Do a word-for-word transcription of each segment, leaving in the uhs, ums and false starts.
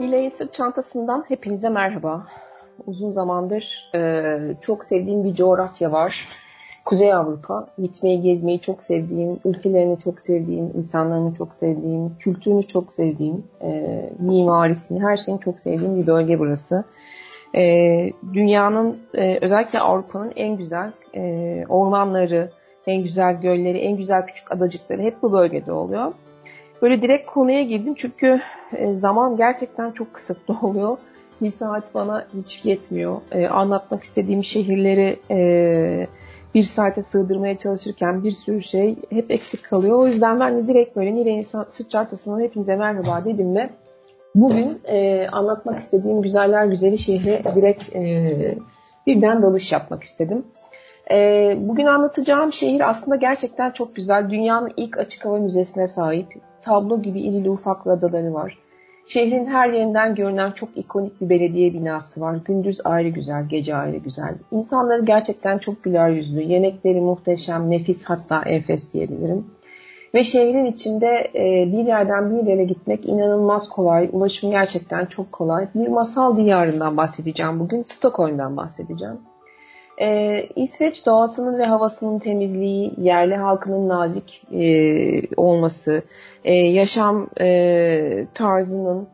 Hile'yi sırt çantasından hepinize merhaba. Uzun zamandır e, çok sevdiğim bir coğrafya var. Kuzey Avrupa. Gitmeyi, gezmeyi çok sevdiğim, ülkelerini çok sevdiğim, insanlarını çok sevdiğim, kültürünü çok sevdiğim, e, mimarisini, her şeyini çok sevdiğim bir bölge burası. E, dünyanın, e, özellikle Avrupa'nın en güzel e, ormanları, en güzel gölleri, en güzel küçük adacıkları hep bu bölgede oluyor. Böyle direkt konuya girdim çünkü zaman gerçekten çok kısıtlı oluyor. Bir saat bana hiç yetmiyor. Ee, anlatmak istediğim şehirleri e, bir saate sığdırmaya çalışırken bir sürü şey hep eksik kalıyor. O yüzden ben de direkt böyle Nire'nin sırt çantasından hepinize merhaba dedim ve bugün e, anlatmak istediğim güzeller güzeli şehre direkt e, birden dalış yapmak istedim. E, bugün anlatacağım şehir aslında gerçekten çok güzel. Dünyanın ilk açık hava müzesine sahip. Tablo gibi irili ufaklı adaları var. Şehrin her yerinden görünen çok ikonik bir belediye binası var. Gündüz ayrı güzel, gece ayrı güzel. İnsanları gerçekten çok güler yüzlü. Yemekleri muhteşem, nefis, hatta enfes diyebilirim. Ve şehrin içinde bir yerden bir yere gitmek inanılmaz kolay. Ulaşım gerçekten çok kolay. Bir masal diyarından bahsedeceğim bugün. Stockholm'dan bahsedeceğim. Ee, İsveç doğasının ve havasının temizliği, yerli halkının nazik e, olması, e, yaşam e, tarzının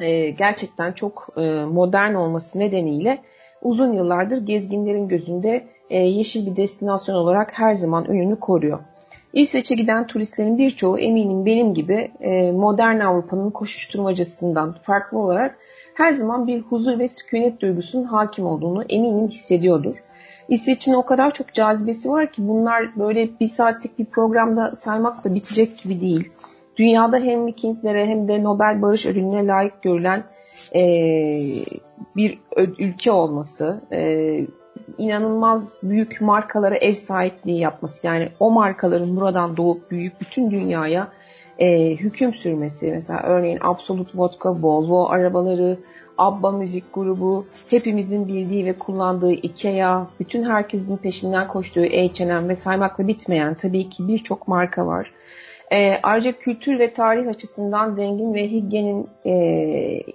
e, gerçekten çok e, modern olması nedeniyle uzun yıllardır gezginlerin gözünde e, yeşil bir destinasyon olarak her zaman önünü koruyor. İsveç'e giden turistlerin birçoğu eminim benim gibi e, modern Avrupa'nın koşuşturmacasından farklı olarak her zaman bir huzur ve sükunet duygusunun hakim olduğunu eminim hissediyordur. İsveç'in o kadar çok cazibesi var ki bunlar böyle bir saatlik bir programda saymak da bitecek gibi değil. Dünyada hem Vikinglere hem de Nobel Barış Ödülü'ne layık görülen e, bir ülke olması, e, inanılmaz büyük markalara ev sahipliği yapması, yani o markaların buradan doğup büyüyüp bütün dünyaya E, hüküm sürmesi, mesela örneğin Absolute Vodka, Volvo arabaları, ABBA müzik grubu, hepimizin bildiği ve kullandığı Ikea, bütün herkesin peşinden koştuğu H and M ve saymakla bitmeyen tabii ki birçok marka var. E, ayrıca kültür ve tarih açısından zengin ve Hygge'nin e,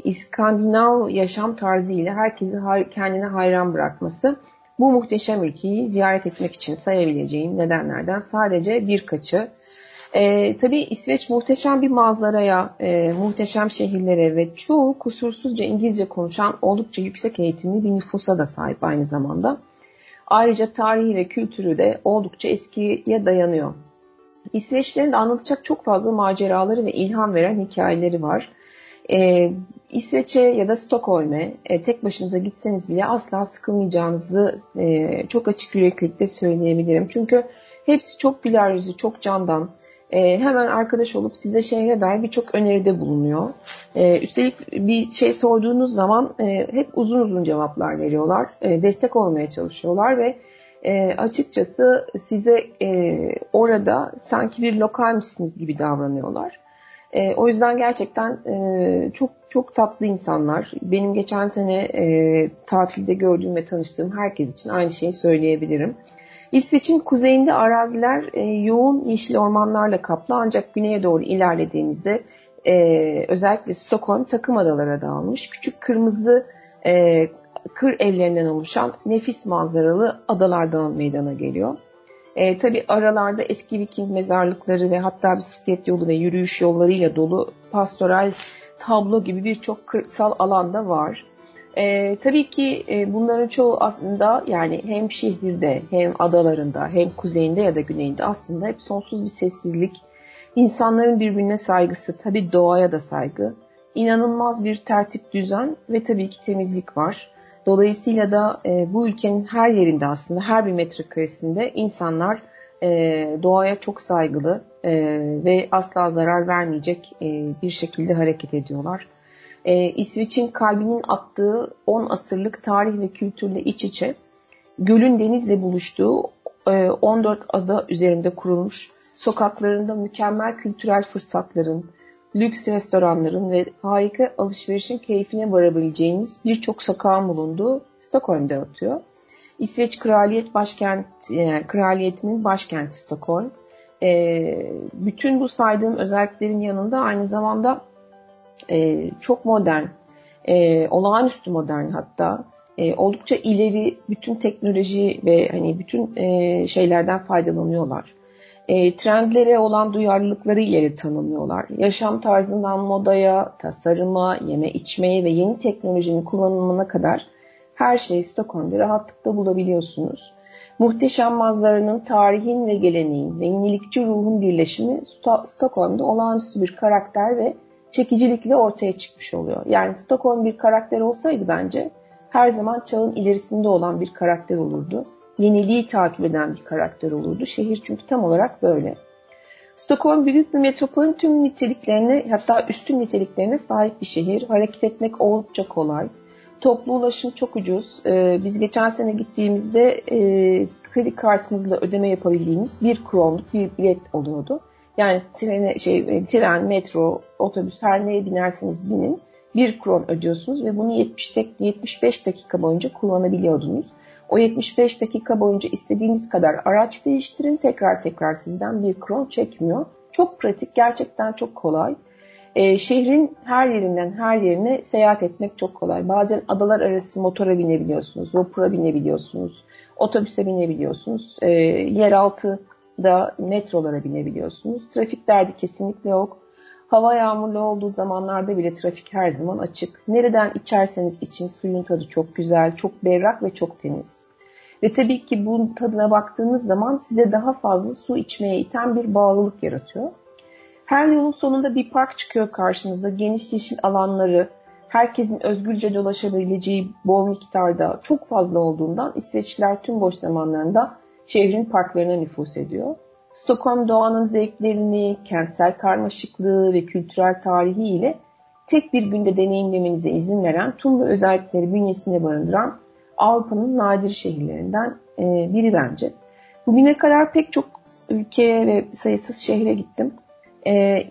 İskandinav yaşam tarzı ile herkesi hay- kendine hayran bırakması, bu muhteşem ülkeyi ziyaret etmek için sayabileceğim nedenlerden sadece birkaçı. Ee, tabii İsveç muhteşem bir manzaraya, e, muhteşem şehirlere ve çoğu kusursuzca İngilizce konuşan oldukça yüksek eğitimli bir nüfusa da sahip aynı zamanda. Ayrıca tarihi ve kültürü de oldukça eskiye dayanıyor. İsveçlerin de anlatacak çok fazla maceraları ve ilham veren hikayeleri var. Ee, İsveç'e ya da Stockholm'e e, tek başınıza gitseniz bile asla sıkılmayacağınızı e, çok açık yüreklilikle söyleyebilirim. Çünkü hepsi çok güler yüzlü, çok candan. Ee, hemen arkadaş olup size şehre dair birçok öneride bulunuyor. Ee, üstelik bir şey sorduğunuz zaman e, hep uzun uzun cevaplar veriyorlar. E, destek olmaya çalışıyorlar ve e, açıkçası size e, orada sanki bir lokalmişsiniz gibi davranıyorlar. E, o yüzden gerçekten e, çok çok tatlı insanlar. Benim geçen sene e, tatilde gördüğüm ve tanıştığım herkes için aynı şeyi söyleyebilirim. İsveç'in kuzeyinde araziler e, yoğun yeşil ormanlarla kaplı, ancak güneye doğru ilerlediğinizde e, özellikle Stockholm takım adalara dağılmış. Küçük kırmızı e, kır evlerinden oluşan nefis manzaralı adalardan meydana geliyor. E, tabii aralarda eski Viking mezarlıkları ve hatta bisiklet yolu ve yürüyüş yollarıyla dolu pastoral tablo gibi birçok kırsal alanda var. Ee, tabii ki e, bunların çoğu aslında, yani hem şehirde hem adalarında hem kuzeyinde ya da güneyinde aslında hep sonsuz bir sessizlik, insanların birbirine saygısı, tabii doğaya da saygı, inanılmaz bir tertip, düzen ve tabii ki temizlik var. Dolayısıyla da e, bu ülkenin her yerinde, aslında her bir metrekaresinde insanlar e, doğaya çok saygılı e, ve asla zarar vermeyecek e, bir şekilde hareket ediyorlar. Ee, İsveç'in kalbinin attığı on asırlık tarih ve kültürle iç içe, gölün denizle buluştuğu e, on dört ada üzerinde kurulmuş, sokaklarında mükemmel kültürel fırsatların, lüks restoranların ve harika alışverişin keyfine varabileceğiniz birçok sokağın bulunduğu Stockholm'da atıyor. İsveç Kraliyet başkent, yani Kraliyetinin başkenti Stockholm. E, bütün bu saydığım özelliklerin yanında aynı zamanda e, çok modern, e, olağanüstü modern hatta. E, oldukça ileri bütün teknoloji ve hani bütün e, şeylerden faydalanıyorlar. E, trendlere olan duyarlılıkları ileri tanımlıyorlar. Yaşam tarzından modaya, tasarıma, yeme içmeye ve yeni teknolojinin kullanımına kadar her şeyi Stockholm'da rahatlıkla bulabiliyorsunuz. Muhteşem manzaranın, tarihin ve geleneğin ve yenilikçi ruhun birleşimi Stockholm'da olağanüstü bir karakter ve çekicilikle ortaya çıkmış oluyor. Yani Stockholm bir karakter olsaydı bence her zaman çağın ilerisinde olan bir karakter olurdu. Yeniliği takip eden bir karakter olurdu. Şehir çünkü tam olarak böyle. Stockholm büyük bir metropolün tüm niteliklerine, hatta üstün niteliklerine sahip bir şehir. Hareket etmek oldukça kolay. Toplu ulaşım çok ucuz. Ee, biz geçen sene gittiğimizde e, kredi kartınızla ödeme yapabildiğiniz bir kronluk bir bilet oluyordu. Yani trene, şey, tren, metro, otobüs her neye binerseniz binin bir kron ödüyorsunuz ve bunu yetmiş beş dakika boyunca kullanabiliyordunuz. O yetmiş beş dakika boyunca istediğiniz kadar araç değiştirin, tekrar tekrar sizden bir kron çekmiyor. Çok pratik, gerçekten çok kolay. Ee, şehrin her yerinden her yerine seyahat etmek çok kolay. Bazen adalar arası motora binebiliyorsunuz, vapura binebiliyorsunuz, otobüse binebiliyorsunuz, e, yeraltı da metrolara binebiliyorsunuz. Trafik derdi kesinlikle yok. Hava yağmurlu olduğu zamanlarda bile trafik her zaman açık. Nereden içerseniz için suyun tadı çok güzel, çok berrak ve çok temiz. Ve tabii ki bunun tadına baktığınız zaman size daha fazla su içmeye iten bir bağlılık yaratıyor. Her yolun sonunda bir park çıkıyor karşınıza. Geniş yeşil alanları, herkesin özgürce dolaşabileceği bol miktarda çok fazla olduğundan İsveçliler tüm boş zamanlarında şehrin parklarına nüfuz ediyor. Stockholm doğanın zevklerini, kentsel karmaşıklığı ve kültürel tarihi ile tek bir günde deneyimlemenize izin veren tüm özellikleri bünyesinde barındıran Avrupa'nın nadir şehirlerinden biri bence. Bugüne kadar pek çok ülkeye ve sayısız şehre gittim.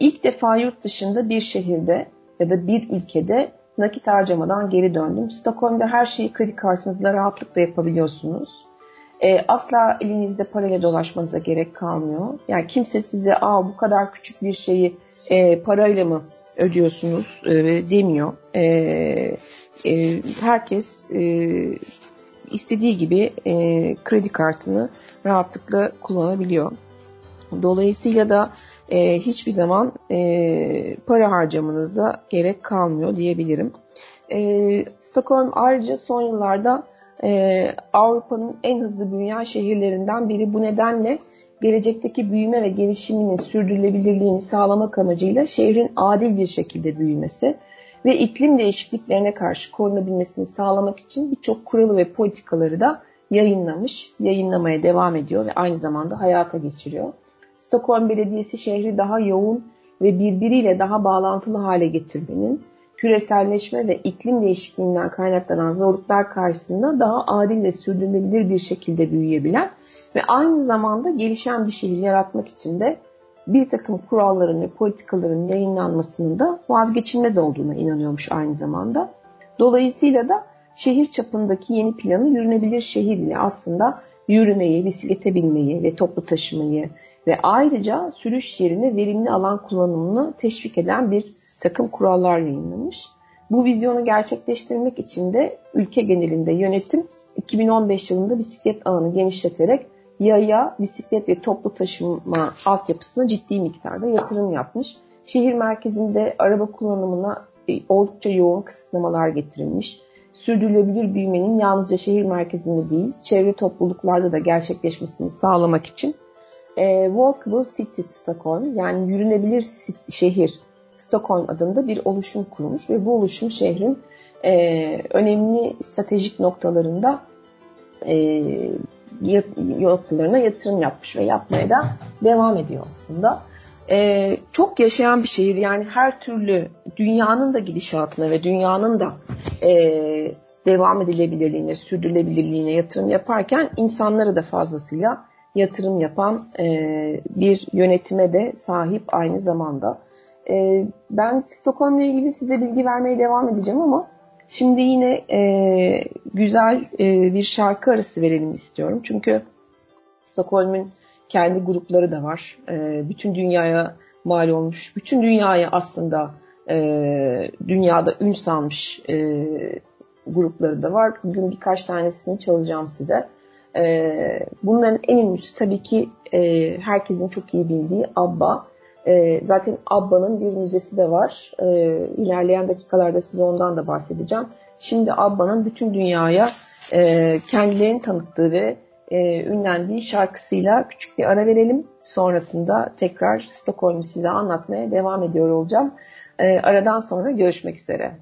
İlk defa yurt dışında bir şehirde ya da bir ülkede nakit harcamadan geri döndüm. Stockholm'da her şeyi kredi kartınızla rahatlıkla yapabiliyorsunuz. Asla elinizde parayla dolaşmanıza gerek kalmıyor. Yani kimse size "Aa, bu kadar küçük bir şeyi e, parayla mı ödüyorsunuz?" e, demiyor. E, e, herkes e, istediği gibi e, kredi kartını rahatlıkla kullanabiliyor. Dolayısıyla da e, hiçbir zaman e, para harcamanıza gerek kalmıyor diyebilirim. E, Stockholm ayrıca son yıllarda Ee, Avrupa'nın en hızlı büyüyen şehirlerinden biri. Bu nedenle gelecekteki büyüme ve gelişiminin sürdürülebilirliğini sağlamak amacıyla şehrin adil bir şekilde büyümesi ve iklim değişikliklerine karşı korunabilmesini sağlamak için birçok kuralı ve politikaları da yayınlamış, yayınlamaya devam ediyor ve aynı zamanda hayata geçiriyor. Stockholm Belediyesi şehri daha yoğun ve birbiriyle daha bağlantılı hale getirmenin, küreselleşme ve iklim değişikliğinden kaynaklanan zorluklar karşısında daha adil ve sürdürülebilir bir şekilde büyüyebilen ve aynı zamanda gelişen bir şehir yaratmak için de bir takım kuralların ve politikaların yayınlanmasının da vazgeçilmez olduğuna inanıyormuş aynı zamanda. Dolayısıyla da şehir çapındaki yeni planı yürünebilir şehir ile aslında yürümeyi, bisiklete binmeyi ve toplu taşımayı ve ayrıca sürüş yerine verimli alan kullanımını teşvik eden bir takım kurallar yayınlamış. Bu vizyonu gerçekleştirmek için de ülke genelinde yönetim iki bin on beş yılında bisiklet alanı genişleterek yaya, bisiklet ve toplu taşıma altyapısına ciddi miktarda yatırım yapmış. Şehir merkezinde araba kullanımına oldukça yoğun kısıtlamalar getirilmiş. Sürdürülebilir büyümenin yalnızca şehir merkezinde değil, çevre topluluklarda da gerçekleşmesini sağlamak için e, Walkable City Stockholm, yani yürünebilir şehir Stockholm adında bir oluşum kurmuş ve bu oluşum şehrin e, önemli stratejik noktalarında e, noktalarına yatırım yapmış ve yapmaya da devam ediyor aslında. E, çok yaşayan bir şehir, yani her türlü dünyanın da gidişatına ve dünyanın da Ee, devam edilebilirliğine, sürdürülebilirliğine yatırım yaparken insanlara da fazlasıyla yatırım yapan e, bir yönetime de sahip aynı zamanda. E, ben Stockholm'la ilgili size bilgi vermeye devam edeceğim ama şimdi yine e, güzel e, bir şarkı arası verelim istiyorum. Çünkü Stockholm'un kendi grupları da var. E, bütün dünyaya mal olmuş, bütün dünyaya aslında e, dünyada ün salmış e, grupları da var. Bugün birkaç tanesini çalacağım size. E, bunların en ünlüsü tabii ki e, herkesin çok iyi bildiği ABBA. E, zaten ABBA'nın bir müzesi de var. E, ilerleyen dakikalarda size ondan da bahsedeceğim. Şimdi ABBA'nın bütün dünyaya e, kendilerini tanıttığı ve e, ünlendiği şarkısıyla küçük bir ara verelim. Sonrasında tekrar Stockholm'u size anlatmaya devam ediyor olacağım. E, aradan sonra görüşmek üzere.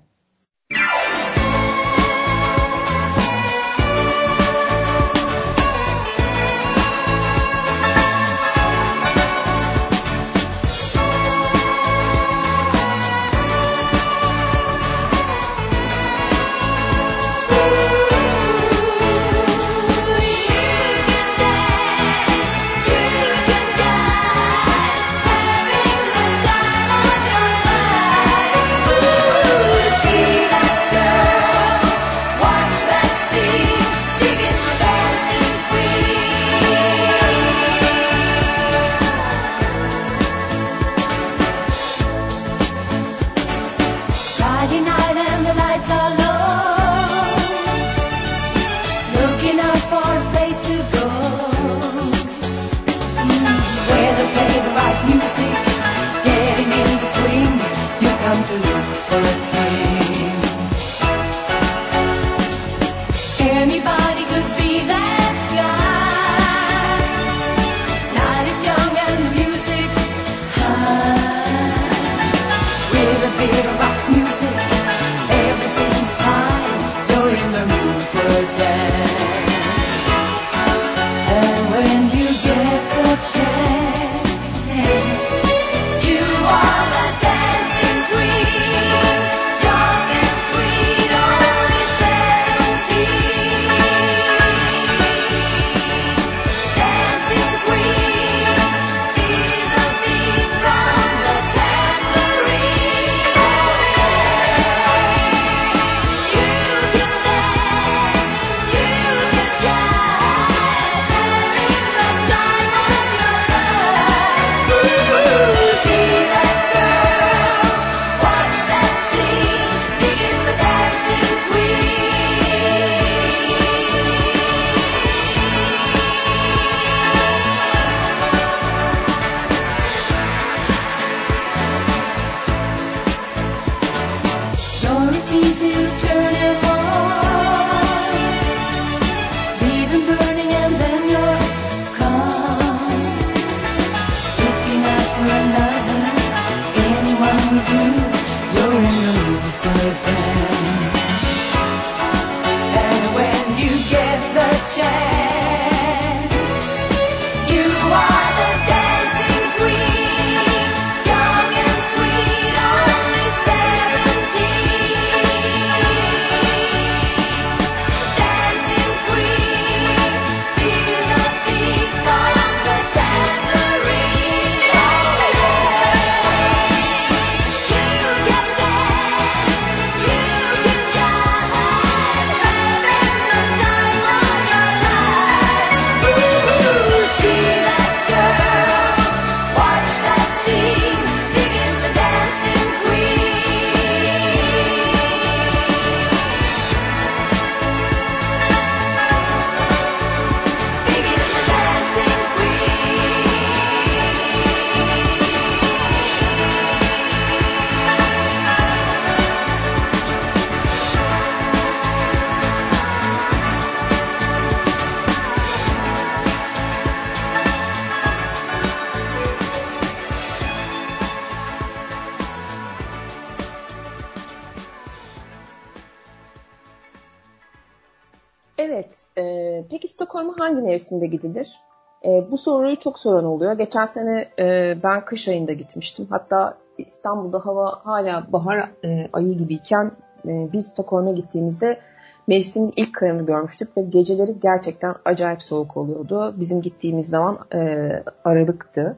Stockholm'a hangi mevsimde gidilir? E, bu soruyu çok soran oluyor. Geçen sene e, ben kış ayında gitmiştim. Hatta İstanbul'da hava hala bahar e, ayı gibiyken e, biz Stockholm'a gittiğimizde mevsimin ilk karını görmüştük ve geceleri gerçekten acayip soğuk oluyordu. Bizim gittiğimiz zaman e, Aralık'tı.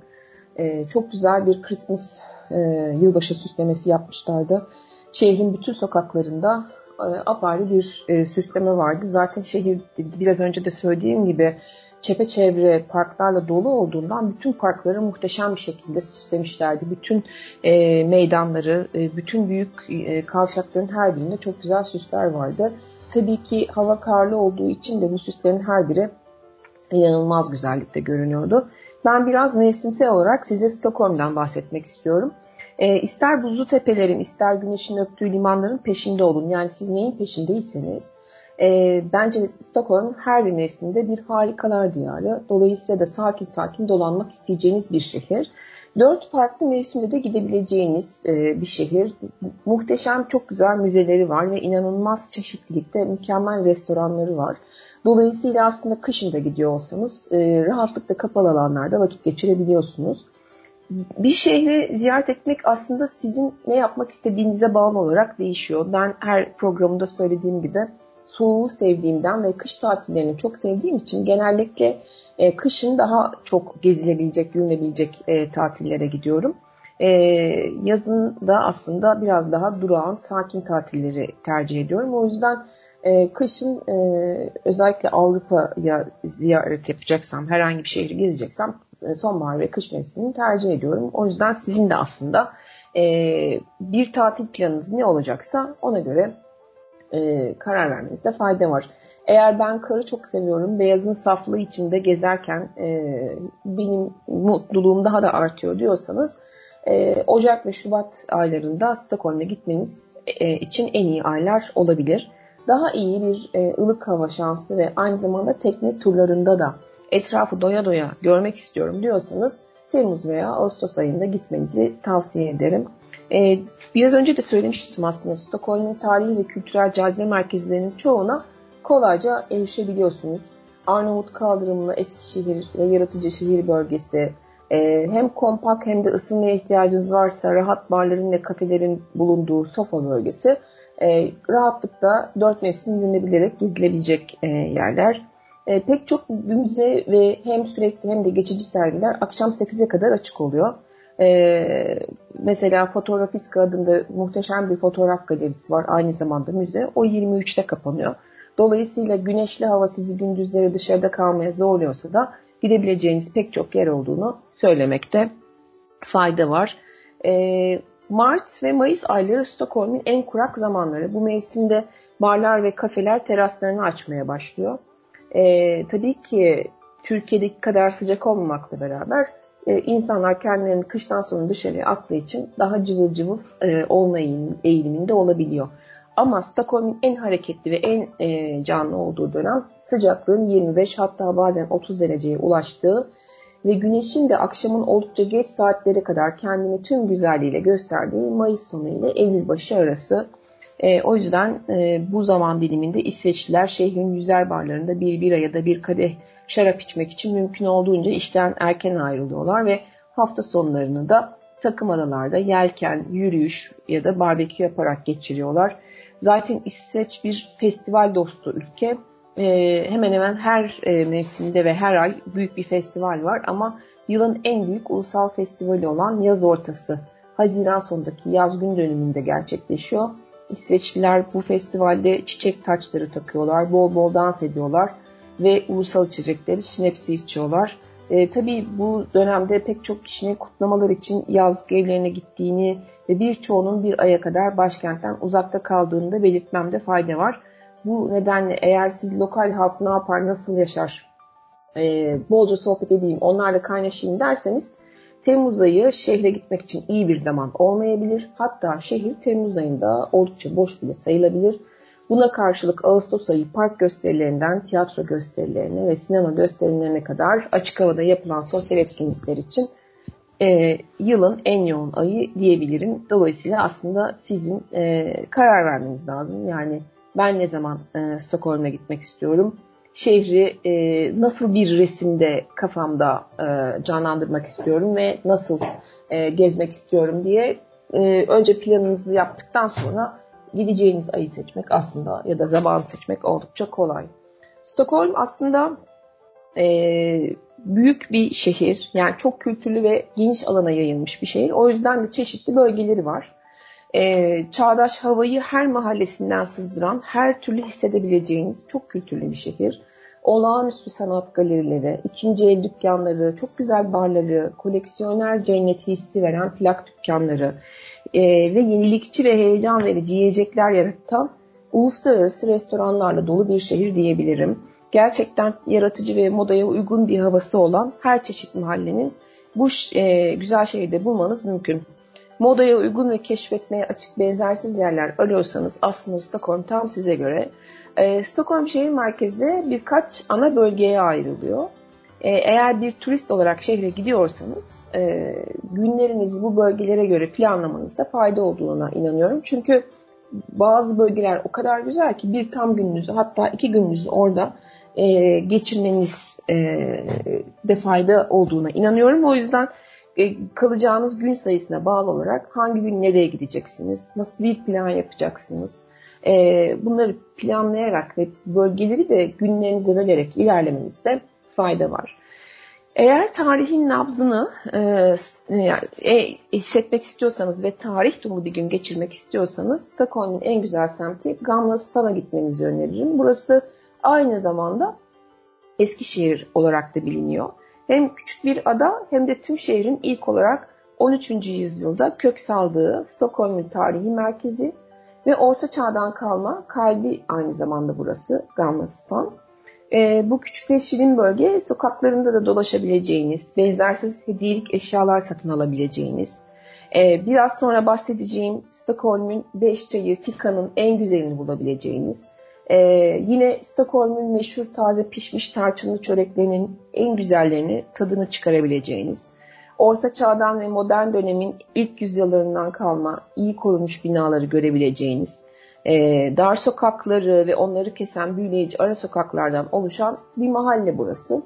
E, çok güzel bir Christmas e, yılbaşı süslemesi yapmışlardı. Şehrin bütün sokaklarında apayrı bir e, süsleme vardı. Zaten şehir biraz önce de söylediğim gibi çepeçevre parklarla dolu olduğundan bütün parkları muhteşem bir şekilde süslemişlerdi. Bütün e, meydanları, e, bütün büyük e, kavşakların her birinde çok güzel süsler vardı. Tabii ki hava karlı olduğu için de bu süslerin her biri inanılmaz güzellikte görünüyordu. Ben biraz mevsimsel olarak size Stockholm'dan bahsetmek istiyorum. E, ister buzlu tepelerin, ister güneşin öptüğü limanların peşinde olun. Yani siz neyin peşindeyseniz. E, bence Stockholm her bir mevsimde bir harikalar diyarı. Dolayısıyla da sakin sakin dolanmak isteyeceğiniz bir şehir. Dört farklı mevsimde de gidebileceğiniz e, bir şehir. Muhteşem, çok güzel müzeleri var ve inanılmaz çeşitlilikte mükemmel restoranları var. Dolayısıyla aslında kışın da gidiyor olsanız e, rahatlıkla kapalı alanlarda vakit geçirebiliyorsunuz. Bir şehri ziyaret etmek aslında sizin ne yapmak istediğinize bağlı olarak değişiyor. Ben her programda söylediğim gibi soğuğu sevdiğimden ve kış tatillerini çok sevdiğim için genellikle e, kışın daha çok gezilebilecek, yürünebilecek e, tatillere gidiyorum. E, yazın da aslında biraz daha durağan, sakin tatilleri tercih ediyorum. O yüzden e, kışın e, özellikle Avrupa'ya ziyaret yapacaksam, herhangi bir şehri gezeceksem sonbahar ve kış mevsimini tercih ediyorum. O yüzden sizin de aslında e, bir tatil planınız ne olacaksa ona göre E, karar vermenizde fayda var. Eğer ben karı çok seviyorum, beyazın saflığı içinde gezerken e, benim mutluluğum daha da artıyor diyorsanız e, Ocak ve Şubat aylarında Stockholm'a gitmeniz e, için en iyi aylar olabilir. Daha iyi bir e, ılık hava şansı ve aynı zamanda tekne turlarında da etrafı doya doya görmek istiyorum diyorsanız Temmuz veya Ağustos ayında gitmenizi tavsiye ederim. Ee, biraz önce de söylemiştim aslında Stockholm'un tarihi ve kültürel cazibe merkezlerinin çoğuna kolayca erişebiliyorsunuz. Arnavut kaldırımlı Eskişehir ve yaratıcı şehir bölgesi ee, hem kompakt hem de ısınmaya ihtiyacınız varsa rahat barların ve kafelerin bulunduğu Sofo bölgesi ee, rahatlıkla dört mevsim yürünebilerek gezilebilecek e, yerler. E, pek çok müze ve hem sürekli hem de geçici sergiler akşam sekize kadar açık oluyor. Ee, mesela Fotografiska adında muhteşem bir fotoğraf galerisi var, aynı zamanda müze. O yirmi üçte kapanıyor. Dolayısıyla güneşli hava sizi gündüzleri dışarıda kalmaya zorluyorsa da gidebileceğiniz pek çok yer olduğunu söylemekte fayda var. Ee, Mart ve Mayıs ayları Stockholm'un en kurak zamanları. Bu mevsimde barlar ve kafeler teraslarını açmaya başlıyor. Ee, tabii ki Türkiye'deki kadar sıcak olmamakla beraber İnsanlar kendilerini kıştan sonra dışarıya attığı için daha cıvıl cıvıl olma eğiliminde olabiliyor. Ama Stockholm'un en hareketli ve en canlı olduğu dönem sıcaklığın yirmi beş hatta bazen otuz dereceye ulaştığı ve güneşin de akşamın oldukça geç saatlere kadar kendini tüm güzelliğiyle gösterdiği Mayıs sonu ile Eylül başı arası. O yüzden bu zaman diliminde İsveçliler şehrin güzel barlarında bir bira ya da bir kadeh şarap içmek için mümkün olduğunca işten erken ayrılıyorlar ve hafta sonlarını da takım adalarda yelken, yürüyüş ya da barbekü yaparak geçiriyorlar. Zaten İsveç bir festival dostu ülke. Ee, hemen hemen her e, mevsimde ve her ay büyük bir festival var ama yılın en büyük ulusal festivali olan yaz ortası, Haziran sonundaki yaz gün dönümünde gerçekleşiyor. İsveçliler bu festivalde çiçek taçları takıyorlar, bol bol dans ediyorlar ve ulusal içecekleri şinepsi içiyorlar. E, tabii bu dönemde pek çok kişinin kutlamalar için yaz evlerine gittiğini ve birçoğunun bir aya kadar başkentten uzakta kaldığını da belirtmemde fayda var. Bu nedenle eğer siz lokal halk ne yapar, nasıl yaşar, e, bolca sohbet edeyim, onlarla kaynaşayım derseniz Temmuz ayı şehre gitmek için iyi bir zaman olmayabilir. Hatta şehir Temmuz ayında oldukça boş bile sayılabilir. Buna karşılık Ağustos ayı park gösterilerinden tiyatro gösterilerine ve sinema gösterilerine kadar açık havada yapılan sosyal etkinlikler için e, yılın en yoğun ayı diyebilirim. Dolayısıyla aslında sizin e, karar vermeniz lazım. Yani ben ne zaman e, Stockholm'a gitmek istiyorum? Şehri e, nasıl bir resimde kafamda e, canlandırmak istiyorum ve nasıl e, gezmek istiyorum diye e, önce planınızı yaptıktan sonra gideceğiniz ayı seçmek aslında ya da zamanı seçmek oldukça kolay. Stockholm aslında e, büyük bir şehir. Yani çok kültürlü ve geniş alana yayılmış bir şehir. O yüzden de çeşitli bölgeleri var. E, çağdaş havayı her mahallesinden sızdıran, her türlü hissedebileceğiniz çok kültürlü bir şehir. olağanüstü sanat galerileri, ikinci el dükkanları, çok güzel barları, koleksiyoner cenneti hissi veren plak dükkanları e, ve yenilikçi ve heyecan verici yiyecekler yaratan uluslararası restoranlarla dolu bir şehir diyebilirim. Gerçekten yaratıcı ve modaya uygun bir havası olan her çeşit mahallenin bu e, güzel şehirde bulmanız mümkün. Modaya uygun ve keşfetmeye açık benzersiz yerler arıyorsanız aslında Stockholm tam size göre. Ee, Stockholm şehir merkezi birkaç ana bölgeye ayrılıyor. Ee, eğer bir turist olarak şehre gidiyorsanız e, günlerinizi bu bölgelere göre planlamanızda fayda olduğuna inanıyorum. Çünkü bazı bölgeler o kadar güzel ki bir tam gününüzü hatta iki gününüzü orada e, geçirmeniz e, de fayda olduğuna inanıyorum. O yüzden kalacağınız gün sayısına bağlı olarak hangi gün nereye gideceksiniz, nasıl bir plan yapacaksınız, bunları planlayarak ve bölgeleri de günlerinize bölerek ilerlemenizde fayda var. Eğer tarihin nabzını hissetmek istiyorsanız ve tarih dolu bir gün geçirmek istiyorsanız Stockholm'un en güzel semti Gamla Stan'a gitmenizi öneririm. Burası aynı zamanda Eskişehir olarak da biliniyor. Hem küçük bir ada hem de tüm şehrin ilk olarak on üçüncü yüzyılda kök saldığı Stockholm'un tarihi merkezi ve Orta Çağ'dan kalma kalbi aynı zamanda burası Gamla Stan. E, bu küçük ve şirin bölge sokaklarında da dolaşabileceğiniz, benzersiz hediyelik eşyalar satın alabileceğiniz, e, biraz sonra bahsedeceğim Stockholm'un beş çayı Fika'nın en güzelini bulabileceğiniz, Ee, yine Stockholm'un meşhur taze pişmiş tarçınlı çöreklerinin en güzellerini tadını çıkarabileceğiniz, Orta Çağ'dan ve modern dönemin ilk yüzyıllarından kalma iyi korunmuş binaları görebileceğiniz, e, dar sokakları ve onları kesen büyüleyici ara sokaklardan oluşan bir mahalle burası.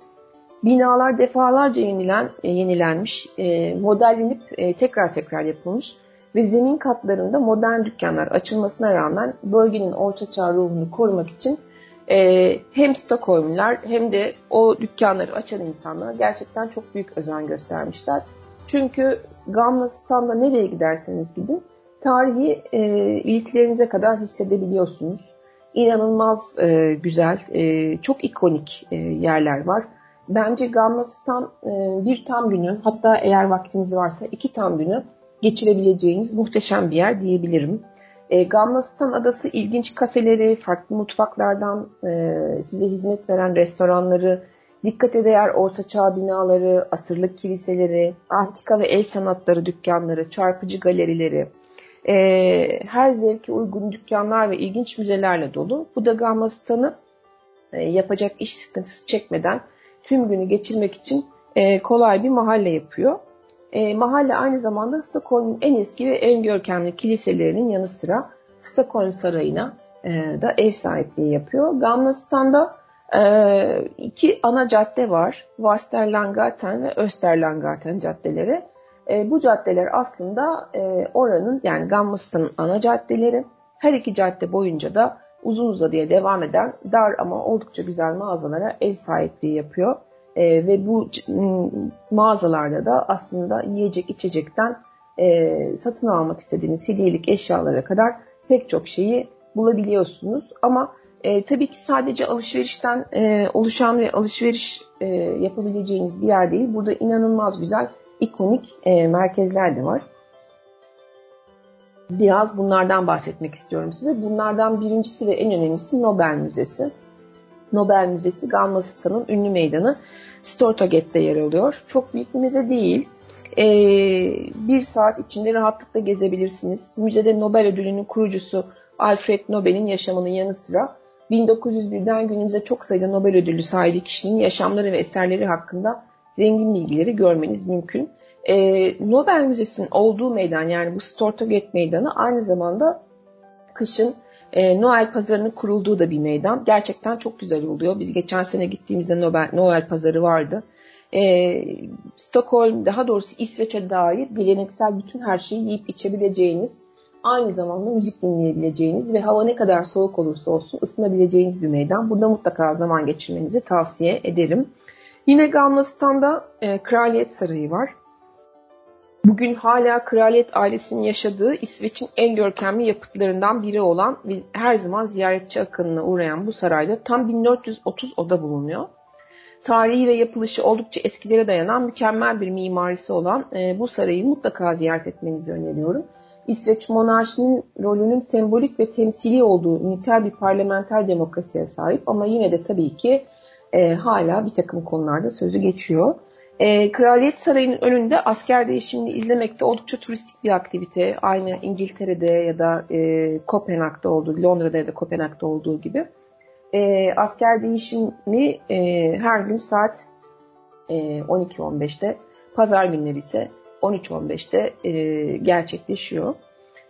Binalar defalarca yenilen, e, yenilenmiş, e, modellenip e, tekrar tekrar yapılmış ve zemin katlarında modern dükkanlar açılmasına rağmen bölgenin ortaçağ ruhunu korumak için e, hem Stockholmlular hem de o dükkanları açan insanlar gerçekten çok büyük özen göstermişler. Çünkü Gamla Stan'da nereye giderseniz gidin tarihi e, iliklerinize kadar hissedebiliyorsunuz. İnanılmaz e, güzel, e, çok ikonik e, yerler var. Bence Gamla Stan e, bir tam günü, hatta eğer vaktiniz varsa iki tam günü geçirebileceğiniz muhteşem bir yer diyebilirim. E, Gamla Stan adası ilginç kafeleri, farklı mutfaklardan e, size hizmet veren restoranları, dikkate değer ortaçağ binaları, asırlık kiliseleri, antika ve el sanatları dükkanları, çarpıcı galerileri, e, her zevke uygun dükkanlar ve ilginç müzelerle dolu. Bu da Gamla Stan'ı e, yapacak iş sıkıntısı çekmeden tüm günü geçirmek için e, kolay bir mahalle yapıyor. E, mahalle aynı zamanda Stockholm'un en eski ve en görkemli kiliselerinin yanı sıra Stockholm Sarayı'na e, da ev sahipliği yapıyor. Gamla Stan'da e, iki ana cadde var. Västerlånggatan ve Östermalmgatan caddeleri. E, bu caddeler aslında e, oranın yani Gamla Stan'ın ana caddeleri. Her iki cadde boyunca da uzun uzadıya devam eden dar ama oldukça güzel mağazalara ev sahipliği yapıyor. E, ve bu mağazalarda da aslında yiyecek içecekten e, satın almak istediğiniz hediyelik eşyalara kadar pek çok şeyi bulabiliyorsunuz. Ama e, tabii ki sadece alışverişten e, oluşan ve alışveriş e, yapabileceğiniz bir yer değil. Burada inanılmaz güzel ikonik e, merkezler de var. Biraz bunlardan bahsetmek istiyorum size. Bunlardan birincisi ve en önemlisi Nobel Müzesi. Nobel Müzesi Gamla Stan'ın ünlü meydanı Stortorget'te yer alıyor. Çok büyük bir müze değil. Ee, bir saat içinde rahatlıkla gezebilirsiniz. Müzede Nobel Ödülü'nün kurucusu Alfred Nobel'in yaşamının yanı sıra bin dokuz yüz birden günümüze çok sayıda Nobel Ödülü sahibi kişinin yaşamları ve eserleri hakkında zengin bilgileri görmeniz mümkün. Ee, Nobel Müzesi'nin olduğu meydan yani bu Stortorget meydanı aynı zamanda kışın E, Noel Pazarı'nın kurulduğu da bir meydan. Gerçekten çok güzel oluyor. Biz geçen sene gittiğimizde Nobel, Noel Pazarı vardı. E, Stockholm, daha doğrusu İsveç'e dair geleneksel bütün her şeyi yiyip içebileceğiniz, aynı zamanda müzik dinleyebileceğiniz ve hava ne kadar soğuk olursa olsun ısınabileceğiniz bir meydan. Burada mutlaka zaman geçirmenizi tavsiye ederim. Yine Gamla Stan'da e, Kraliyet Sarayı var. Bugün hala kraliyet ailesinin yaşadığı İsveç'in en görkemli yapıtlarından biri olan ve her zaman ziyaretçi akınına uğrayan bu sarayda tam bin dört yüz otuz oda bulunuyor. Tarihi ve yapılışı oldukça eskilere dayanan mükemmel bir mimarisi olan e, bu sarayı mutlaka ziyaret etmenizi öneriyorum. İsveç monarşinin rolünün sembolik ve temsili olduğu üniter bir parlamenter demokrasiye sahip ama yine de tabii ki e, hala bir takım konularda sözü geçiyor. E, Kraliyet Sarayı'nın önünde asker değişimini izlemekte oldukça turistik bir aktivite. Aynı İngiltere'de ya da e, Kopenhag'da olduğu, Londra'da ya da Kopenhag'da olduğu gibi. E, asker değişimi e, her gün saat e, on iki on beşte, pazar günleri ise on üç on beşte e, gerçekleşiyor.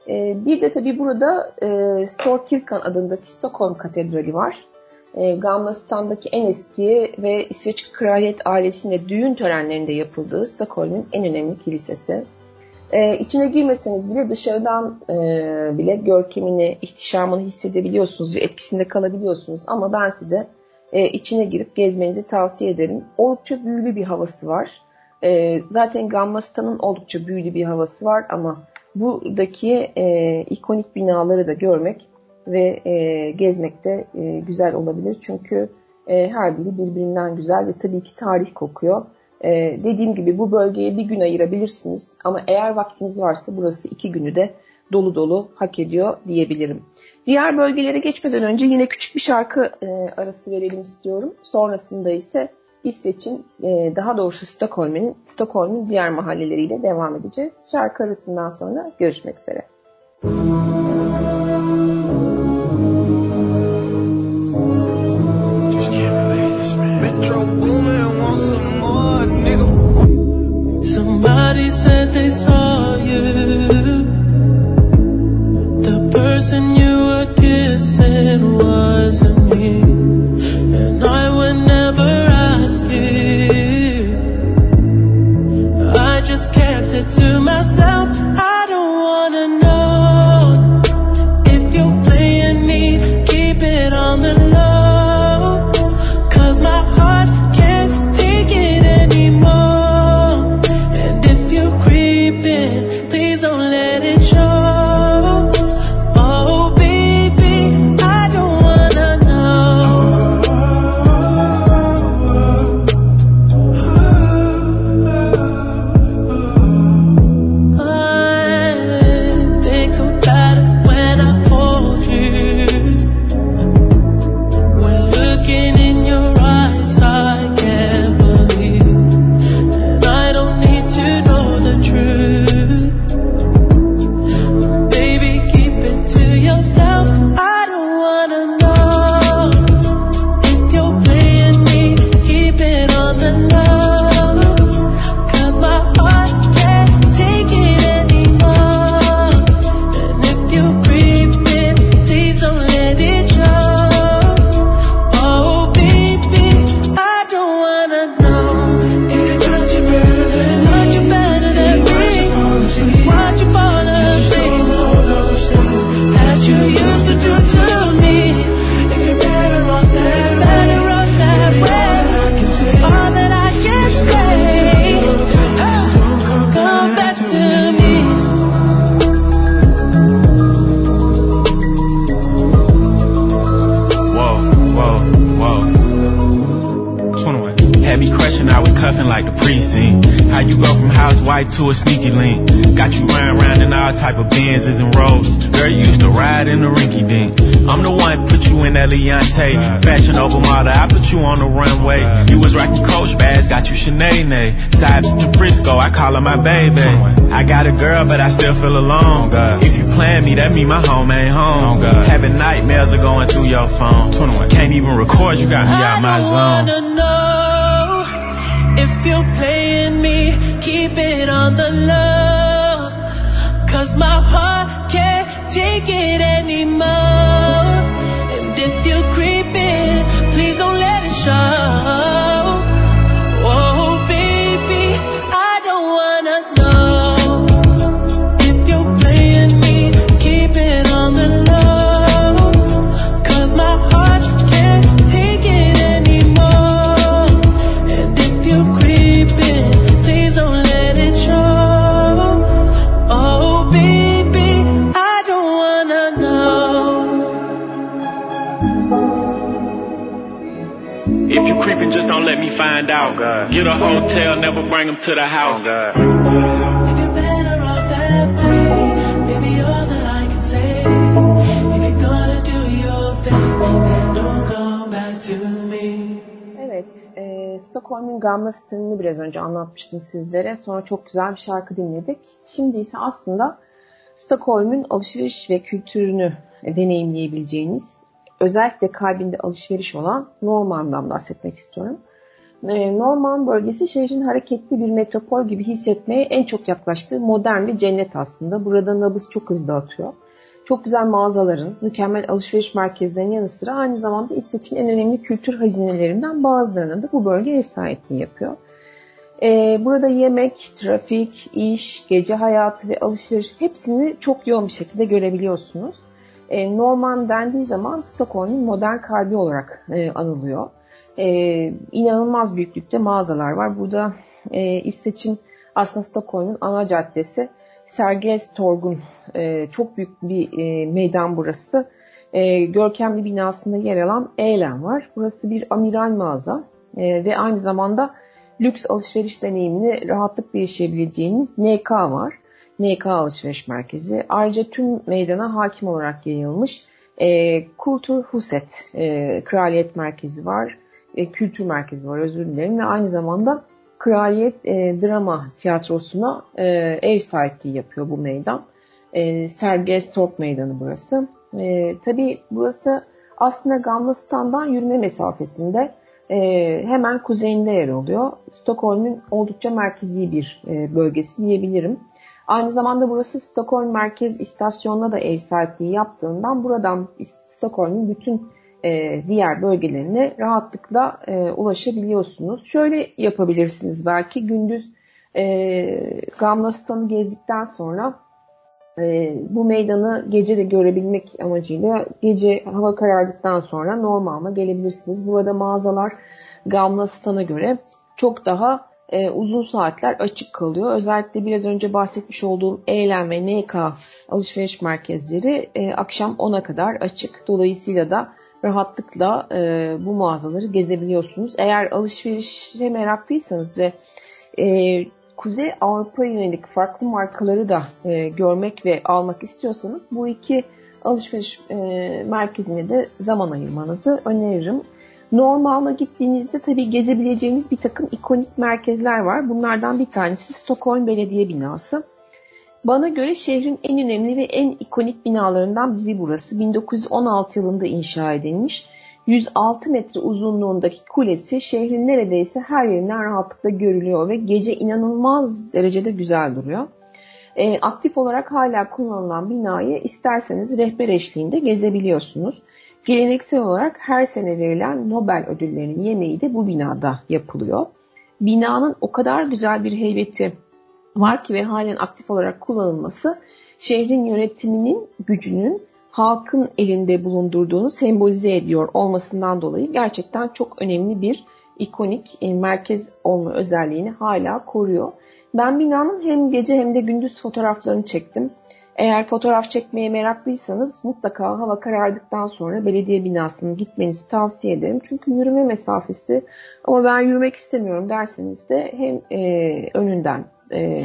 E, bir de tabii burada e, Storkyrkan adındaki Stockholm Katedrali var. E, Gamla Stan'daki en eski ve İsveç kraliyet ailesinde düğün törenlerinde yapıldığı Stockholm'un en önemli kilisesi. E, içine girmeseniz bile dışarıdan e, bile görkemini, ihtişamını hissedebiliyorsunuz ve etkisinde kalabiliyorsunuz. Ama ben size e, içine girip gezmenizi tavsiye ederim. Oldukça büyülü bir havası var. E, zaten Gamla Stan'ın oldukça büyülü bir havası var ama buradaki e, ikonik binaları da görmek ve e, gezmek de e, güzel olabilir. Çünkü e, her biri birbirinden güzel ve tabii ki tarih kokuyor. Ee, dediğim gibi bu bölgeye bir gün ayırabilirsiniz ama eğer vaktiniz varsa burası iki günü de dolu dolu hak ediyor diyebilirim. Diğer bölgelere geçmeden önce yine küçük bir şarkı e, arası verelim istiyorum. Sonrasında ise İsveç'in e, daha doğrusu Stockholm'un Stockholm'un diğer mahalleleriyle devam edeceğiz. Şarkı arasından sonra görüşmek üzere. Somebody said they saw you, the person you were kissing wasn't me, and I would never ask you, I just kept it to myself, I don't wanna know. To a sneaky link, got you riding round in all type of Benzes and Rolls. Girl, you used to ride in the rinky dink. I'm the one put you in that Leontay, fashion over model. I put you on the runway. You was rocking Coach bags, got you Sinead. Side to Frisco, I call her my baby. I got a girl, but I still feel alone. If you plan me, that mean my home ain't home. Having nightmares are going through your phone. Can't even record, you got me out my zone. I don't wanna know if you're playing me. Keep it on the low, cause my heart can't take it anymore. And if you creep in, please don't let it show. Please don't let it show. find out. Oh, get a hotel, never bring them to the house. Oh, if you're better off that way, maybe all that I can say. If you're gonna do your thing, then don't come back to me. Evet, e, Stockholm'un Gamla Stan'ını biraz önce anlatmıştım sizlere. Sonra çok güzel bir şarkı dinledik. Şimdi ise aslında Stockholm'un alışveriş ve kültürünü deneyimleyebileceğiniz, özellikle kalbinde alışveriş olan Norrmalm'dan bahsetmek istiyorum. Norrmalm bölgesi şehrin hareketli bir metropol gibi hissetmeye en çok yaklaştığı modern bir cennet aslında. Burada nabız çok hızlı atıyor. Çok güzel mağazaların, mükemmel alışveriş merkezlerinin yanı sıra aynı zamanda İsveç'in en önemli kültür hazinelerinden bazılarına da bu bölge ev sahipliği yapıyor. Burada yemek, trafik, iş, gece hayatı ve alışveriş hepsini çok yoğun bir şekilde görebiliyorsunuz. Norrmalm dendiği zaman Stockholm'un modern kalbi olarak e, anılıyor. E, inanılmaz büyüklükte mağazalar var. Burada e, İsveç'in, aslında Stockholm'un ana caddesi Serges Torgun. E, çok büyük bir e, meydan burası. E, görkemli binasında yer alan Åhléns var. Burası bir amiral mağaza e, ve aynı zamanda lüks alışveriş deneyimini rahatlıkla yaşayabileceğiniz N K var. N K alışveriş merkezi. Ayrıca tüm meydana hakim olarak yayılmış e, Kultür Huset, e, Kraliyet merkezi var, e, kültür merkezi var, özür dilerim, ve aynı zamanda Kraliyet e, Drama Tiyatrosu'na e, ev sahipliği yapıyor bu meydan. E, Serges Torgun meydanı burası. E, tabii burası aslında Gamla Stan'dan yürüme mesafesinde, e, hemen kuzeyinde yer alıyor. Stockholm'un oldukça merkezi bir e, bölgesi diyebilirim. Aynı zamanda burası Stockholm Merkez İstasyonu'na da ev sahipliği yaptığından buradan Stockholm'un bütün e, diğer bölgelerine rahatlıkla e, ulaşabiliyorsunuz. Şöyle yapabilirsiniz belki, gündüz e, Gamla Stan'ı gezdikten sonra e, bu meydanı gece de görebilmek amacıyla gece hava karardıktan sonra Norrmalm'a gelebilirsiniz. Burada mağazalar Gamla Stan'a göre çok daha Ee, uzun saatler açık kalıyor. Özellikle biraz önce bahsetmiş olduğum Åhléns ve N K alışveriş merkezleri e, akşam ona kadar açık. Dolayısıyla da rahatlıkla e, bu mağazaları gezebiliyorsunuz. Eğer alışverişe meraklıysanız ve e, Kuzey Avrupa'ya yönelik farklı markaları da e, görmek ve almak istiyorsanız bu iki alışveriş e, merkezine de zaman ayırmanızı öneririm. Norrmalm'a gittiğinizde tabii gezebileceğiniz bir takım ikonik merkezler var. Bunlardan bir tanesi Stockholm Belediye Binası. Bana göre şehrin en önemli ve en ikonik binalarından biri burası. bin dokuz yüz on altı yılında inşa edilmiş. yüz altı metre uzunluğundaki kulesi şehrin neredeyse her yerinden rahatlıkla görülüyor ve gece inanılmaz derecede güzel duruyor. E, aktif olarak hala kullanılan binayı isterseniz rehber eşliğinde gezebiliyorsunuz. Geleneksel olarak her sene verilen Nobel ödüllerinin yemeği de bu binada yapılıyor. Binanın o kadar güzel bir heybeti var ki ve halen aktif olarak kullanılması, şehrin yönetiminin gücünün halkın elinde bulundurduğunu sembolize ediyor olmasından dolayı gerçekten çok önemli bir ikonik merkez olma özelliğini hala koruyor. Ben binanın hem gece hem de gündüz fotoğraflarını çektim. Eğer fotoğraf çekmeye meraklıysanız mutlaka hava karardıktan sonra belediye binasına gitmenizi tavsiye ederim. Çünkü yürüme mesafesi, ama ben yürümek istemiyorum derseniz de hem e, önünden e,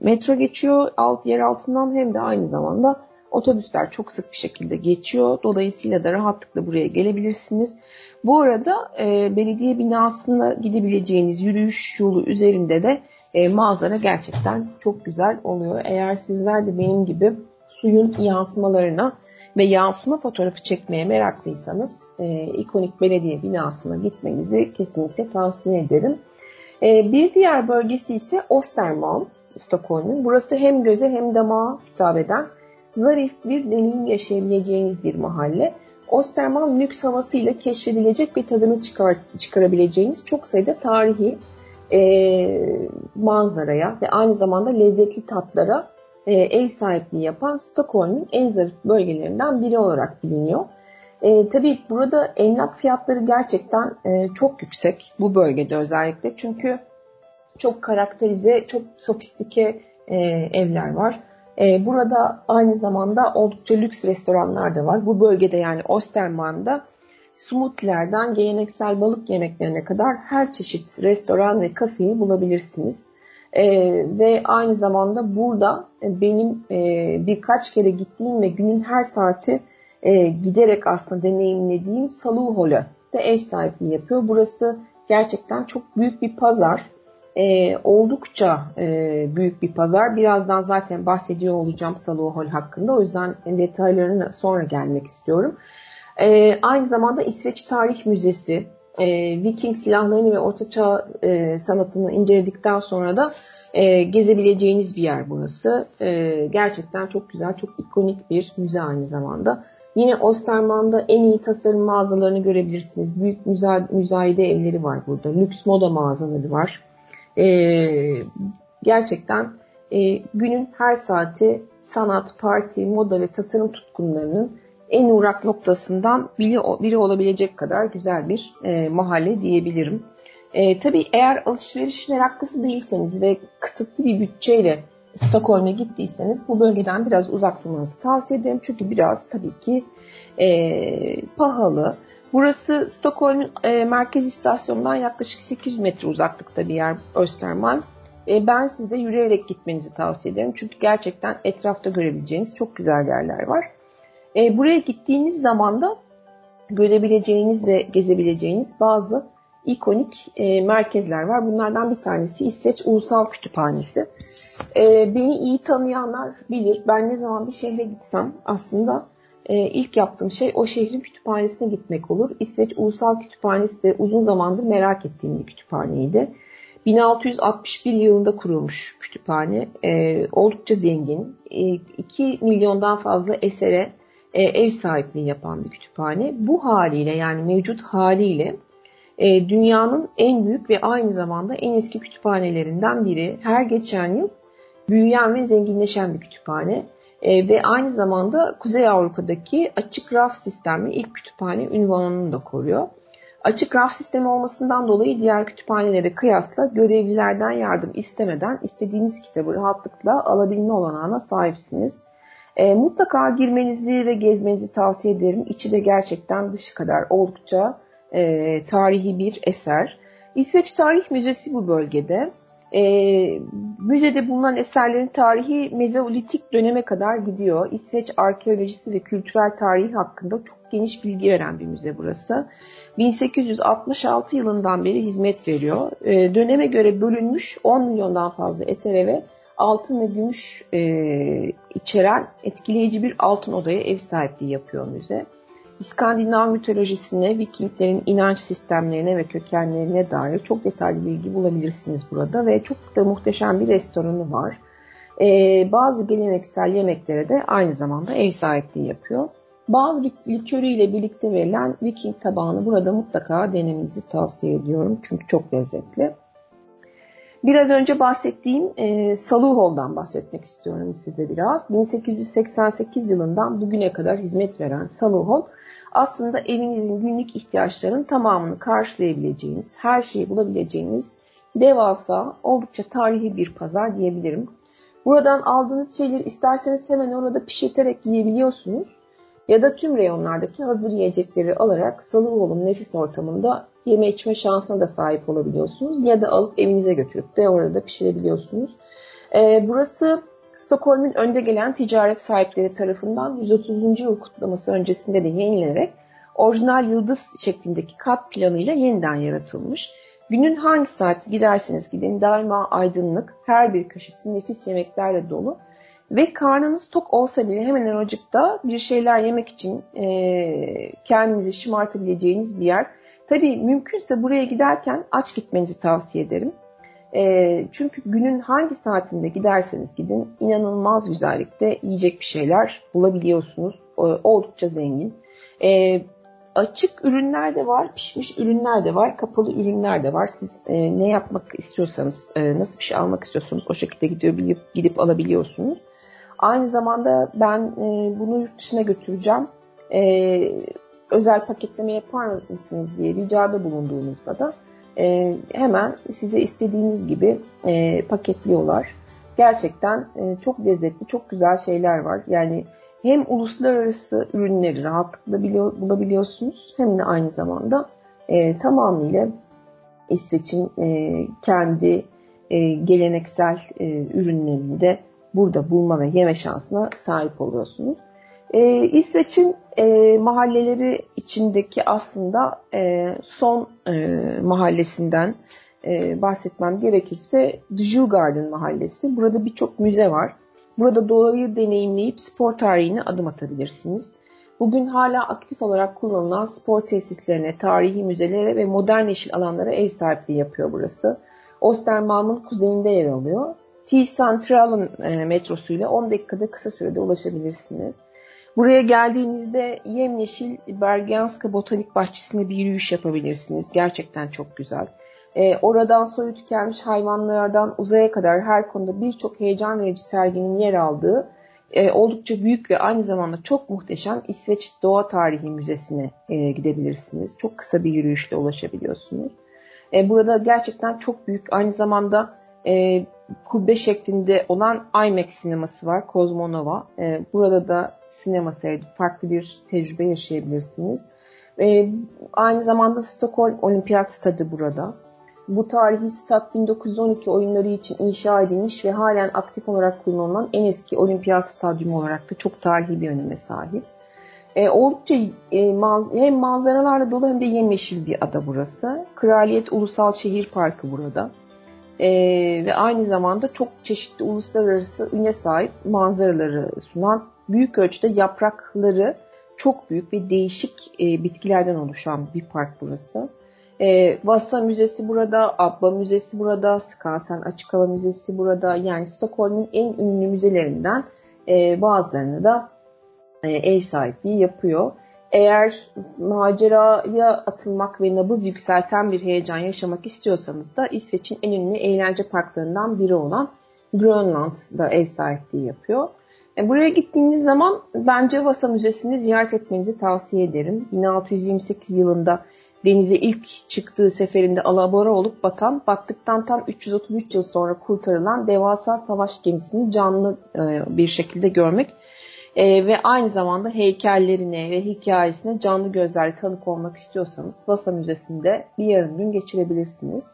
metro geçiyor alt, yer altından, hem de aynı zamanda otobüsler çok sık bir şekilde geçiyor. Dolayısıyla da rahatlıkla buraya gelebilirsiniz. Bu arada e, belediye binasına gidebileceğiniz yürüyüş yolu üzerinde de E, manzara gerçekten çok güzel oluyor. Eğer sizler de benim gibi suyun yansımalarına ve yansıma fotoğrafı çekmeye meraklıysanız e, ikonik belediye binasına gitmenizi kesinlikle tavsiye ederim. E, bir diğer bölgesi ise Östermalm, Stockholm'un. Burası hem göze hem damağa hitap eden zarif bir deneyim yaşayabileceğiniz bir mahalle. Östermalm lüks havasıyla keşfedilecek bir tadını çıkar, çıkarabileceğiniz çok sayıda tarihi E, manzaraya ve aynı zamanda lezzetli tatlara e, ev sahipliği yapan Stockholm'un en zarif bölgelerinden biri olarak biliniyor. E, tabii burada emlak fiyatları gerçekten e, çok yüksek bu bölgede özellikle. Çünkü çok karakterize, çok sofistike e, evler var. E, burada aynı zamanda oldukça lüks restoranlar da var. Bu bölgede, yani Östermalm'da smoothie'lerden geleneksel balık yemeklerine kadar her çeşit restoran ve kafeyi bulabilirsiniz. Ee, ve aynı zamanda burada benim e, birkaç kere gittiğim ve günün her saati e, giderek aslında deneyimlediğim Saluhall'e de ev sahipliği yapıyor. Burası gerçekten çok büyük bir pazar. E, oldukça e, büyük bir pazar. Birazdan zaten bahsediyor olacağım Saluhall hakkında. O yüzden detaylarına sonra gelmek istiyorum. E, aynı zamanda İsveç Tarih Müzesi, e, Viking silahlarını ve Ortaçağ e, sanatını inceledikten sonra da e, gezebileceğiniz bir yer burası. E, gerçekten çok güzel, çok ikonik bir müze aynı zamanda. Yine Östermalm'da en iyi tasarım mağazalarını görebilirsiniz. Büyük müze, müzayede evleri var burada. Lüks moda mağazaları var. E, gerçekten e, günün her saati sanat, parti, moda ve tasarım tutkunlarının en uğrak noktasından biri, biri olabilecek kadar güzel bir e, mahalle diyebilirim. E, tabii eğer alışveriş meraklısı değilseniz ve kısıtlı bir bütçeyle Stockholm'a gittiyseniz bu bölgeden biraz uzak durmanızı tavsiye ederim. Çünkü biraz tabii ki e, pahalı. Burası Stockholm e, Merkez İstasyonu'ndan yaklaşık sekiz yüz metre uzaklıkta bir yer Östermalm. E, ben size yürüyerek gitmenizi tavsiye ederim. Çünkü gerçekten etrafta görebileceğiniz çok güzel yerler var. E, buraya gittiğiniz zaman da görebileceğiniz ve gezebileceğiniz bazı ikonik e, merkezler var. Bunlardan bir tanesi İsveç Ulusal Kütüphanesi. E, beni iyi tanıyanlar bilir. Ben ne zaman bir şehre gitsem aslında e, ilk yaptığım şey o şehrin kütüphanesine gitmek olur. İsveç Ulusal Kütüphanesi de uzun zamandır merak ettiğim bir kütüphaneydi. bin altı yüz altmış bir yılında kurulmuş kütüphane. E, oldukça zengin. E, iki milyondan fazla esere ev sahipliği yapan bir kütüphane. Bu haliyle yani mevcut haliyle dünyanın en büyük ve aynı zamanda en eski kütüphanelerinden biri. Her geçen yıl büyüyen ve zenginleşen bir kütüphane ve aynı zamanda Kuzey Avrupa'daki açık raf sistemli ilk kütüphane unvanını da koruyor. Açık raf sistemi olmasından dolayı diğer kütüphanelere kıyasla görevlilerden yardım istemeden istediğiniz kitabı rahatlıkla alabilme olanağına sahipsiniz. E, mutlaka girmenizi ve gezmenizi tavsiye ederim. İçi de gerçekten dışı kadar oldukça e, tarihi bir eser. İsveç Tarih Müzesi bu bölgede. E, müzede bulunan eserlerin tarihi Mezolitik döneme kadar gidiyor. İsveç arkeolojisi ve kültürel tarihi hakkında çok geniş bilgi veren bir müze burası. bin sekiz yüz altmış altı yılından beri hizmet veriyor. E, döneme göre bölünmüş on milyondan fazla esere ve altın ve gümüş e, içeren etkileyici bir altın odaya ev sahipliği yapıyor müze. İskandinav mitolojisine, Vikinglerin inanç sistemlerine ve kökenlerine dair çok detaylı bilgi bulabilirsiniz burada ve çok da muhteşem bir restoranı var. E, bazı geleneksel yemeklere de aynı zamanda ev sahipliği yapıyor. Bal likörü ile birlikte verilen Viking tabağını burada mutlaka denemenizi tavsiye ediyorum çünkü çok lezzetli. Biraz önce bahsettiğim e, Saluhall'dan bahsetmek istiyorum size biraz. bin sekiz yüz seksen sekiz yılından bugüne kadar hizmet veren Saluhall aslında evinizin günlük ihtiyaçlarının tamamını karşılayabileceğiniz, her şeyi bulabileceğiniz devasa, oldukça tarihi bir pazar diyebilirim. Buradan aldığınız şeyleri isterseniz hemen orada pişirterek yiyebiliyorsunuz ya da tüm reyonlardaki hazır yiyecekleri alarak Saluhall'un nefis ortamında yeme içme şansına da sahip olabiliyorsunuz ya da alıp evinize götürüp de orada da pişirebiliyorsunuz. Ee, burası Stockholm'un önde gelen ticaret sahipleri tarafından yüz otuzuncu yıl kutlaması öncesinde de yenilenerek orijinal yıldız şeklindeki kat planıyla yeniden yaratılmış. Günün hangi saati giderseniz gidin daima aydınlık, her bir köşesi nefis yemeklerle dolu ve karnınız tok olsa bile hemen ocakta bir şeyler yemek için e, kendinizi şımartabileceğiniz bir yer. Tabii mümkünse buraya giderken aç gitmenizi tavsiye ederim. E, çünkü günün hangi saatinde giderseniz gidin inanılmaz güzellikte yiyecek bir şeyler bulabiliyorsunuz. E, oldukça zengin. E, açık ürünler de var, pişmiş ürünler de var, kapalı ürünler de var. Siz e, ne yapmak istiyorsanız, e, nasıl bir şey almak istiyorsanız o şekilde gidiyor, bilip, gidip alabiliyorsunuz. Aynı zamanda ben e, bunu yurt dışına götüreceğim. E, özel paketleme yapar mısınız diye ricada bulunduğunuzda da e, hemen size istediğiniz gibi e, paketliyorlar. Gerçekten e, çok lezzetli, çok güzel şeyler var. Yani hem uluslararası ürünleri rahatlıkla bulabiliyorsunuz hem de aynı zamanda e, tamamıyla İsveç'in e, kendi e, geleneksel e, ürünlerini de burada bulma ve yeme şansına sahip oluyorsunuz. E, İsveç'in e, mahalleleri içindeki aslında e, son e, mahallesinden e, bahsetmem gerekirse Djurgården mahallesi. Burada birçok müze var. Burada doğayı deneyimleyip spor tarihine adım atabilirsiniz. Bugün hala aktif olarak kullanılan spor tesislerine, tarihi müzelere ve modern yeşil alanlara ev sahipliği yapıyor burası. Östermalm'ın kuzeyinde yer alıyor. T-Central'ın metrosuyla on dakikada kısa sürede ulaşabilirsiniz. Buraya geldiğinizde yemyeşil Bergenska Botanik Bahçesi'nde bir yürüyüş yapabilirsiniz. Gerçekten çok güzel. E, oradan soyu tükenmiş hayvanlardan uzaya kadar her konuda birçok heyecan verici serginin yer aldığı e, oldukça büyük ve aynı zamanda çok muhteşem İsveç Doğa Tarihi Müzesi'ne e, gidebilirsiniz. Çok kısa bir yürüyüşle ulaşabiliyorsunuz. E, burada gerçekten çok büyük aynı zamanda e, kubbe şeklinde olan IMAX sineması var, Kozmonova. E, burada da sinema seyredip farklı bir tecrübe yaşayabilirsiniz. E, aynı zamanda Stockholm Olimpiyat Stadı burada. Bu tarihi stat bin dokuz yüz on iki oyunları için inşa edilmiş ve halen aktif olarak kullanılan en eski olimpiyat stadyumu olarak da çok tarihi bir öneme sahip. E, oldukça e, maz- hem manzaralarla dolu hem de yemyeşil bir ada burası. Kraliyet Ulusal Şehir Parkı burada. E, ve aynı zamanda çok çeşitli uluslararası üne sahip manzaraları sunan büyük ölçüde yaprakları çok büyük ve değişik e, bitkilerden oluşan bir park burası. E, Vasa Müzesi burada, ABBA Müzesi burada, Skansen Açık Hava Müzesi burada. Yani Stockholm'un en ünlü müzelerinden e, bazılarını da e, ev sahipliği yapıyor. Eğer maceraya atılmak ve nabız yükselten bir heyecan yaşamak istiyorsanız da İsveç'in en ünlü eğlence parklarından biri olan Grönland'da ev sahipliği yapıyor. E, buraya gittiğiniz zaman bence Vasa Müzesi'ni ziyaret etmenizi tavsiye ederim. bin altı yüz yirmi sekiz yılında denize ilk çıktığı seferinde alabora olup batan, battıktan tam üç yüz otuz üç yıl sonra kurtarılan devasa savaş gemisini canlı bir şekilde görmek e, ve aynı zamanda heykellerine ve hikayesine canlı gözlerle tanık olmak istiyorsanız Vasa Müzesi'nde bir yarım gün geçirebilirsiniz.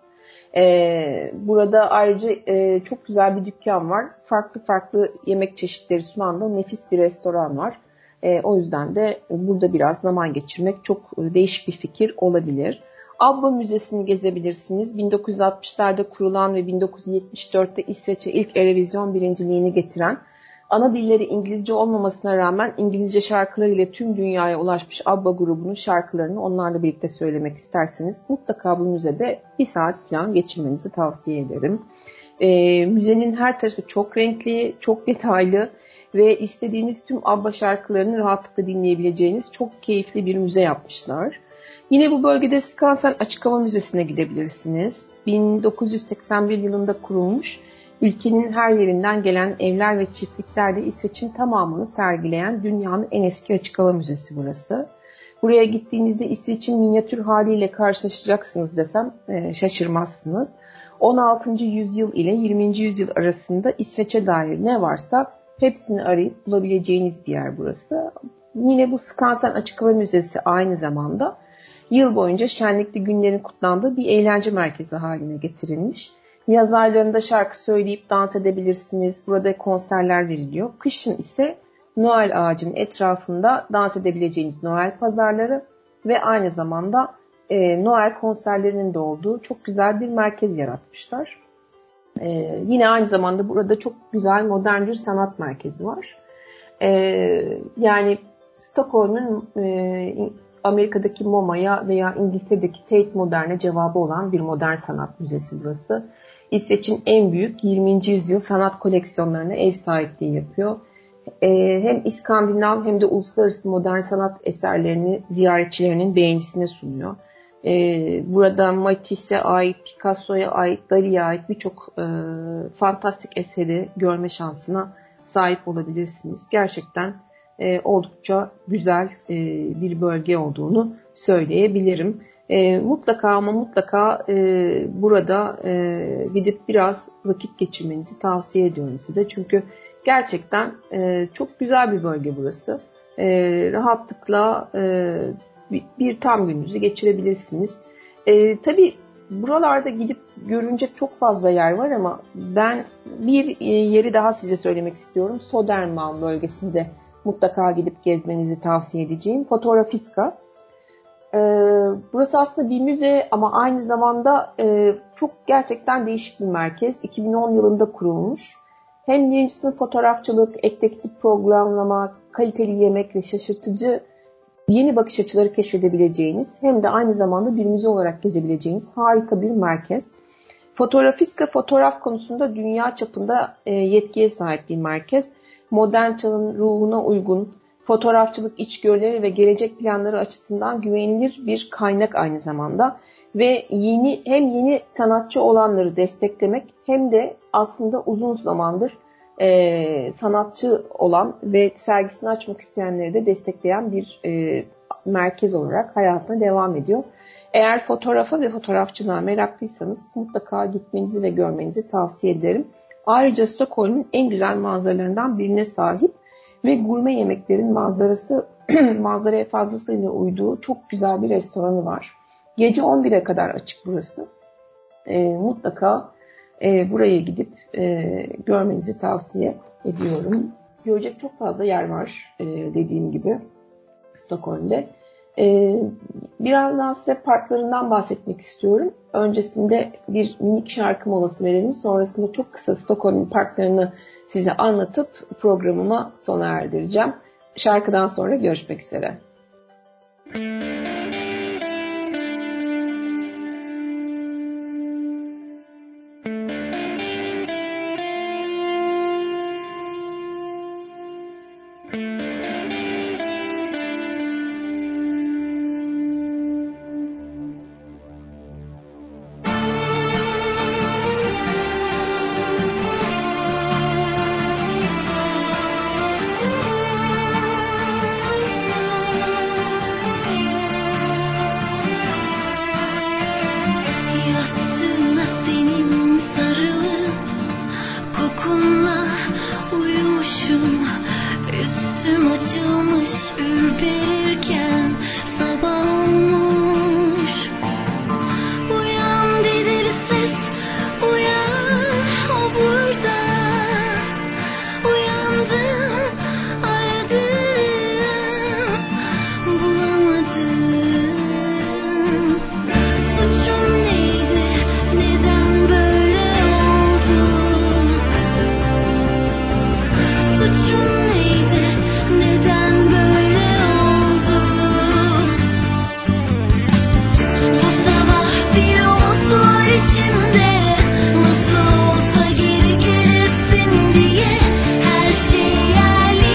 E, burada ayrıca e, çok güzel bir dükkan var. Farklı farklı yemek çeşitleri sunan da nefis bir restoran var. E, o yüzden de burada biraz zaman geçirmek çok değişik bir fikir olabilir. ABBA Müzesi'ni gezebilirsiniz. bin dokuz yüz altmışlarda kurulan ve bin dokuz yüz yetmiş dörtte İsveç'e ilk Eurovision birinciliğini getiren, ana dilleri İngilizce olmamasına rağmen İngilizce şarkılarıyla tüm dünyaya ulaşmış ABBA grubunun şarkılarını onlarla birlikte söylemek isterseniz mutlaka bu müzede bir saat falan geçirmenizi tavsiye ederim. E, müzenin her tarafı çok renkli, çok detaylı ve istediğiniz tüm ABBA şarkılarını rahatlıkla dinleyebileceğiniz çok keyifli bir müze yapmışlar. Yine bu bölgede Skansen Açık Hava Müzesi'ne gidebilirsiniz. bin dokuz yüz seksen bir yılında kurulmuş, ülkenin her yerinden gelen evler ve çiftliklerde İsveç'in tamamını sergileyen dünyanın en eski açık hava müzesi burası. Buraya gittiğinizde İsveç'in minyatür haliyle karşılaşacaksınız desem şaşırmazsınız. on altıncı yüzyıl ile yirminci yüzyıl arasında İsveç'e dair ne varsa hepsini arayıp bulabileceğiniz bir yer burası. Yine bu Skansen Açık Hava Müzesi aynı zamanda yıl boyunca şenlikli günlerin kutlandığı bir eğlence merkezi haline getirilmiş. Yaz aylarında şarkı söyleyip dans edebilirsiniz. Burada konserler veriliyor. Kışın ise Noel ağacının etrafında dans edebileceğiniz Noel pazarları ve aynı zamanda e, Noel konserlerinin de olduğu çok güzel bir merkez yaratmışlar. Ee, yine aynı zamanda burada çok güzel modern bir sanat merkezi var. Ee, yani Stockholm'un e, Amerika'daki MoMA'ya veya İngiltere'deki Tate Modern'e cevabı olan bir modern sanat müzesi burası. İsveç'in en büyük yirminci yüzyıl sanat koleksiyonlarına ev sahipliği yapıyor. Ee, hem İskandinav hem de uluslararası modern sanat eserlerini ziyaretçilerinin beğenisine sunuyor. Burada Matisse'e ait, Picasso'ya ait, Dali'ye ait birçok e, fantastik eseri görme şansına sahip olabilirsiniz. Gerçekten e, oldukça güzel e, bir bölge olduğunu söyleyebilirim. E, mutlaka ama mutlaka e, burada e, gidip biraz vakit geçirmenizi tavsiye ediyorum size. Çünkü gerçekten e, çok güzel bir bölge burası. E, rahatlıkla e, bir, bir tam gününüzü geçirebilirsiniz. E, tabii buralarda gidip görünecek çok fazla yer var ama ben bir yeri daha size söylemek istiyorum. Södermalm bölgesinde mutlaka gidip gezmenizi tavsiye edeceğim. Fotografiska. Ee, burası aslında bir müze ama aynı zamanda e, çok gerçekten değişik bir merkez. iki bin on yılında kurulmuş. Hem birinci sınıf fotoğrafçılık, etnik programlama, kaliteli yemek ve şaşırtıcı yeni bakış açıları keşfedebileceğiniz hem de aynı zamanda bir müze olarak gezebileceğiniz harika bir merkez. Fotografiska fotoğraf konusunda dünya çapında e, yetkiye sahip bir merkez. Modern çağın ruhuna uygun fotoğrafçılık içgörüleri ve gelecek planları açısından güvenilir bir kaynak aynı zamanda ve yeni hem yeni sanatçı olanları desteklemek hem de aslında uzun zamandır e, sanatçı olan ve sergisini açmak isteyenleri de destekleyen bir e, merkez olarak hayatına devam ediyor. Eğer fotoğrafa ve fotoğrafçılığa meraklıysanız mutlaka gitmenizi ve görmenizi tavsiye ederim. Ayrıca Stockholm'un en güzel manzaralarından birine sahip ve gurme yemeklerin manzarası manzaraya fazlasıyla uyduğu çok güzel bir restoranı var. Gece on bire kadar açık burası. E, mutlaka e, buraya gidip e, görmenizi tavsiye ediyorum. Görecek çok fazla yer var e, dediğim gibi Stockholm'de. E, birazdan size parklarından bahsetmek istiyorum. Öncesinde bir minik şarkı molası verelim. Sonrasında çok kısa Stockholm'un parklarını size anlatıp programıma sona erdireceğim. Şarkıdan sonra görüşmek üzere. Şimdi nasıl olsa geri gelirsin diye her şeyi yerli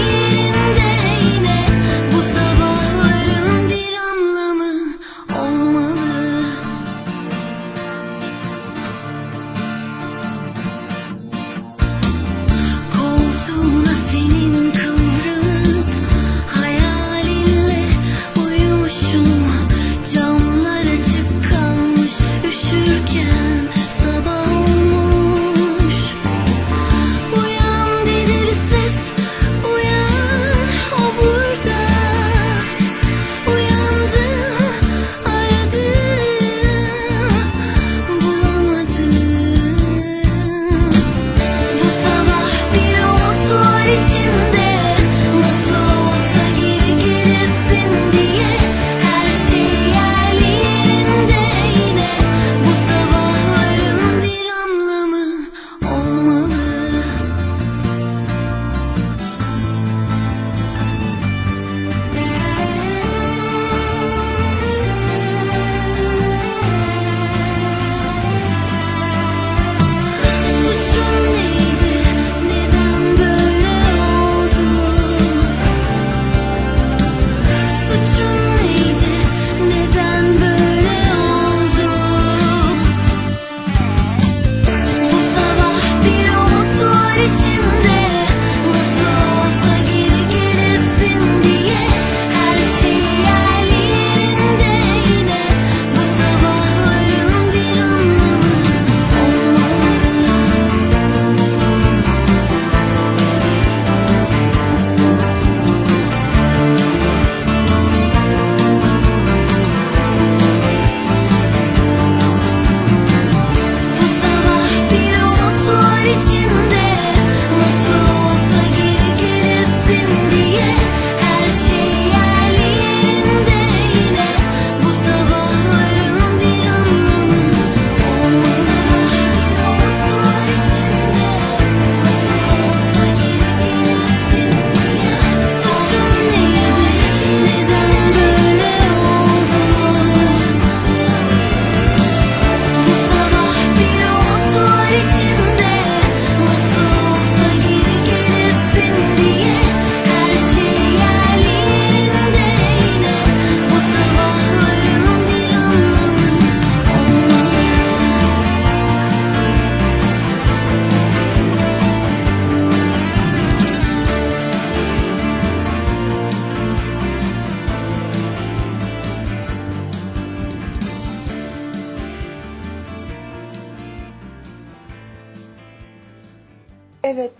Evet,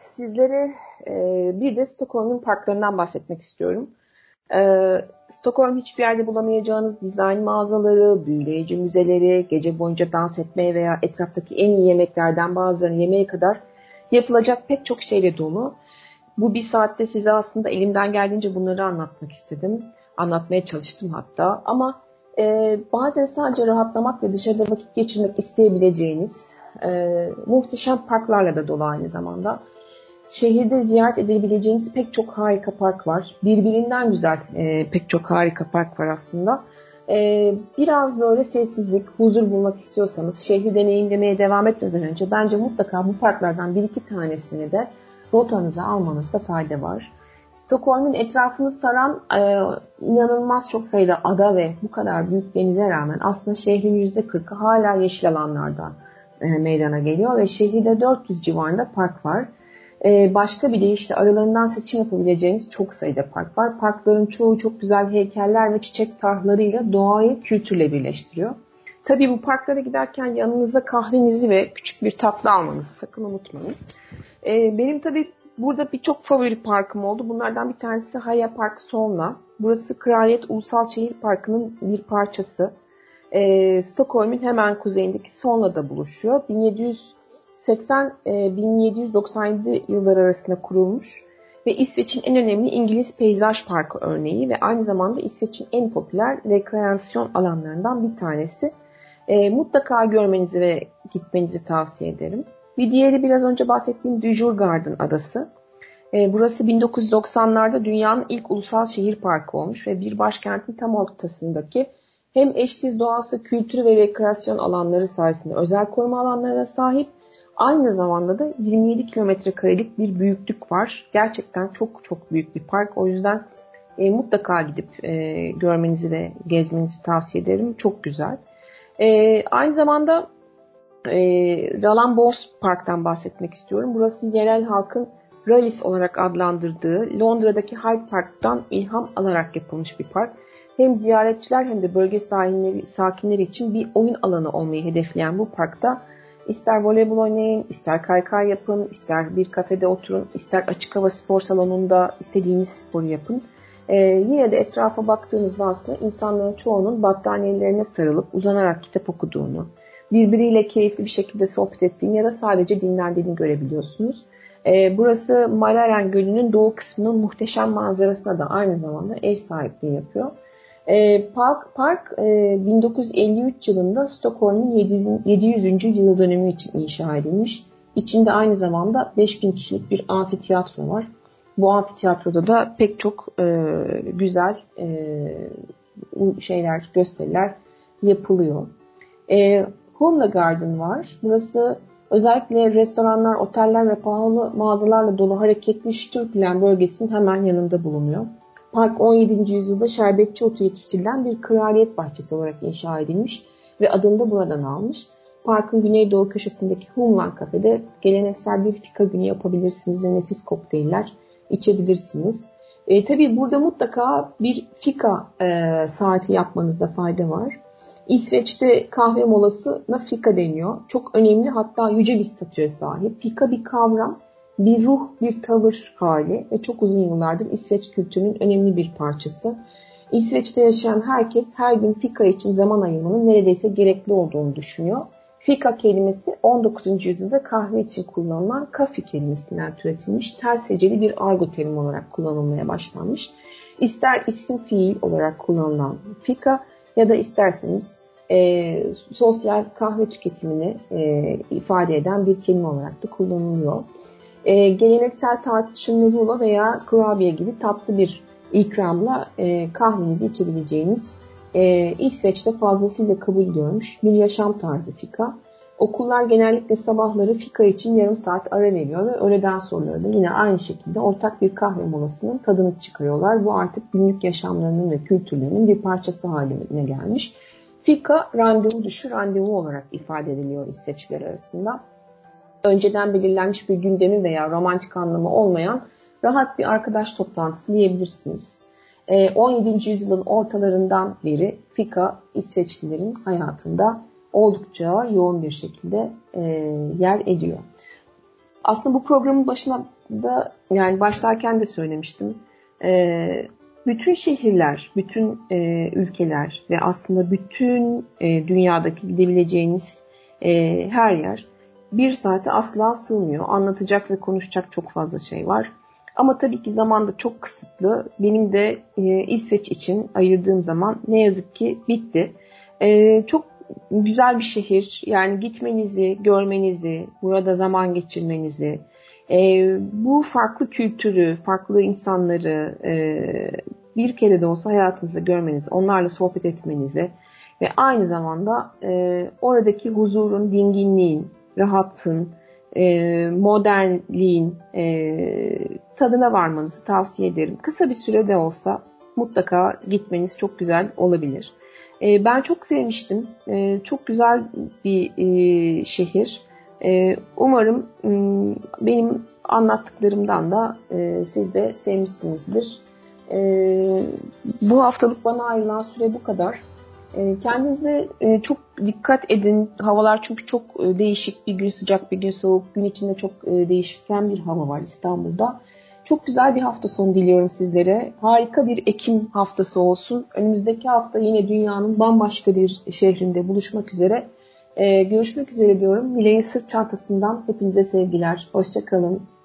sizlere e, bir de Stockholm'un parklarından bahsetmek istiyorum. E, Stockholm hiçbir yerde bulamayacağınız dizayn mağazaları, büyüleyici müzeleri, gece boyunca dans etmeye veya etraftaki en iyi yemeklerden bazılarını yemeye kadar yapılacak pek çok şeyle dolu. Bu bir saatte size aslında elimden geldiğince bunları anlatmak istedim. Anlatmaya çalıştım hatta. Ama e, bazen sadece rahatlamak ve dışarıda vakit geçirmek isteyebileceğiniz e, muhteşem parklarla da dolu aynı zamanda. Şehirde ziyaret edebileceğiniz pek çok harika park var. Birbirinden güzel e, pek çok harika park var aslında. E, biraz böyle sessizlik, huzur bulmak istiyorsanız şehri deneyimlemeye devam etmeden önce bence mutlaka bu parklardan bir iki tanesini de rotanıza almanızda fayda var. Stockholm'un etrafını saran e, inanılmaz çok sayıda ada ve bu kadar büyük denize rağmen aslında şehrin yüzde kırkı hala yeşil alanlarda e, meydana geliyor ve şehirde dört yüz civarında park var. E, başka bir deyişle aralarından seçim yapabileceğiniz çok sayıda park var. Parkların çoğu çok güzel heykeller ve çiçek tarlalarıyla doğayı kültürle birleştiriyor. Tabii bu parklara giderken yanınıza kahvenizi ve küçük bir tatlı almanızı sakın unutmayın. E, benim tabii burada birçok favori parkım oldu. Bunlardan bir tanesi Haya Park Solna. Burası Kraliyet Ulusal Şehir Parkı'nın bir parçası. E, Stockholm'un hemen kuzeyindeki Solna'da buluşuyor. bin yedi yüz seksen - bin yedi yüz doksan yedi yılları arasında kurulmuş ve İsveç'in en önemli İngiliz peyzaj parkı örneği ve aynı zamanda İsveç'in en popüler rekreasyon alanlarından bir tanesi. E, mutlaka görmenizi ve gitmenizi tavsiye ederim. Bir diğeri biraz önce bahsettiğim Djurgården adası. E, burası bin dokuz yüz doksanlarda dünyanın ilk ulusal şehir parkı olmuş ve bir başkentin tam ortasındaki hem eşsiz doğası, kültürü ve rekreasyon alanları sayesinde özel koruma alanlarına sahip, aynı zamanda da yirmi yedi kilometre karelik bir büyüklük var. Gerçekten çok çok büyük bir park. O yüzden e, mutlaka gidip e, görmenizi ve gezmenizi tavsiye ederim. Çok güzel. E, aynı zamanda E, Rallambos Park'tan bahsetmek istiyorum. Burası yerel halkın Rallis olarak adlandırdığı Londra'daki Hyde Park'tan ilham alarak yapılmış bir park. Hem ziyaretçiler hem de bölge sakinleri, sakinleri için bir oyun alanı olmayı hedefleyen bu parkta ister voleybol oynayın, ister kaykay yapın, ister bir kafede oturun, ister açık hava spor salonunda istediğiniz sporu yapın. E, yine de etrafa baktığınızda aslında insanların çoğunun battaniyelerine sarılıp uzanarak kitap okuduğunu, birbiriyle keyifli bir şekilde sohbet ettiğini ya da sadece dinlendiğini görebiliyorsunuz. Ee, burası Mälaren Gölü'nün doğu kısmının muhteşem manzarasına da aynı zamanda ev sahipliği yapıyor. Ee, park park e, bin dokuz yüz elli üç yılında Stockholm'un yedi yüzüncü yıl dönümü için inşa edilmiş. İçinde aynı zamanda beş bin kişilik bir amfiteyatro var. Bu amfiteyatroda da pek çok e, güzel e, şeyler, gösteriler yapılıyor. E, Gamla Garden var. Burası özellikle restoranlar, oteller ve pahalı mağazalarla dolu hareketli Stürplen bölgesinin hemen yanında bulunuyor. Park on yedinci yüzyılda şerbetçi otu yetiştirilen bir kraliyet bahçesi olarak inşa edilmiş ve adını da buradan almış. Parkın güneydoğu köşesindeki Humlan Cafe'de geleneksel bir fika günü yapabilirsiniz ve nefis kokteyller içebilirsiniz. E, tabii burada mutlaka bir fika e, saati yapmanızda fayda var. İsveç'te kahve molasına Fika deniyor. Çok önemli, hatta yüce bir statüye sahip. Fika bir kavram, bir ruh, bir tavır hali ve çok uzun yıllardır İsveç kültürünün önemli bir parçası. İsveç'te yaşayan herkes her gün Fika için zaman ayırmanın neredeyse gerekli olduğunu düşünüyor. Fika kelimesi on dokuzuncu yüzyılda kahve için kullanılan kafi kelimesinden türetilmiş, ters heceli bir argo terimi olarak kullanılmaya başlanmış. İster isim fiil olarak kullanılan Fika ya da isterseniz e, sosyal kahve tüketimini e, ifade eden bir kelime olarak da kullanılıyor. E, geleneksel tartışımlı rulo veya kurabiye gibi tatlı bir ikramla e, kahvenizi içebileceğiniz e, İsveç'te fazlasıyla kabul görmüş bir yaşam tarzı fika. Okullar genellikle sabahları fika için yarım saat ara veriyor ve öğleden sonra da yine aynı şekilde ortak bir kahve molasının tadını çıkarıyorlar. Bu artık günlük yaşamlarının ve kültürlerinin bir parçası haline gelmiş. Fika randevu dışı randevu olarak ifade ediliyor İsveçliler arasında. Önceden belirlenmiş bir gündemi veya romantik anlamı olmayan rahat bir arkadaş toplantısı diyebilirsiniz. on yedinci yüzyılın ortalarından beri fika İsveçlilerin hayatında oldukça yoğun bir şekilde e, yer ediyor. Aslında bu programın başına da, yani başlarken de söylemiştim. Ee, bütün şehirler, bütün e, ülkeler ve aslında bütün e, dünyadaki gidebileceğiniz e, her yer bir saate asla sığmıyor. Anlatacak ve konuşacak çok fazla şey var. Ama tabii ki zaman da çok kısıtlı. Benim de e, İsveç için ayırdığım zaman ne yazık ki bitti. E, çok güzel bir şehir. Yani gitmenizi, görmenizi, burada zaman geçirmenizi, e, bu farklı kültürü, farklı insanları e, bir kere de olsa hayatınızda görmenizi, onlarla sohbet etmenizi ve aynı zamanda e, oradaki huzurun, dinginliğin, rahatlığın, E, modernliğin e, tadına varmanızı tavsiye ederim. Kısa bir sürede olsa mutlaka gitmeniz çok güzel olabilir. E, ben çok sevmiştim. E, çok güzel bir e, şehir. E, umarım e, benim anlattıklarımdan da e, siz de sevmişsinizdir. E, bu haftalık bana ayrılan süre bu kadar. Kendinize çok dikkat edin. Havalar çünkü çok değişik. Bir gün sıcak, bir gün soğuk. Gün içinde çok değişken bir hava var İstanbul'da. Çok güzel bir hafta sonu diliyorum sizlere. Harika bir Ekim haftası olsun. Önümüzdeki hafta yine dünyanın bambaşka bir şehrinde buluşmak üzere. Görüşmek üzere diyorum. Nilay'ın sırt çantasından hepinize sevgiler. Hoşça kalın.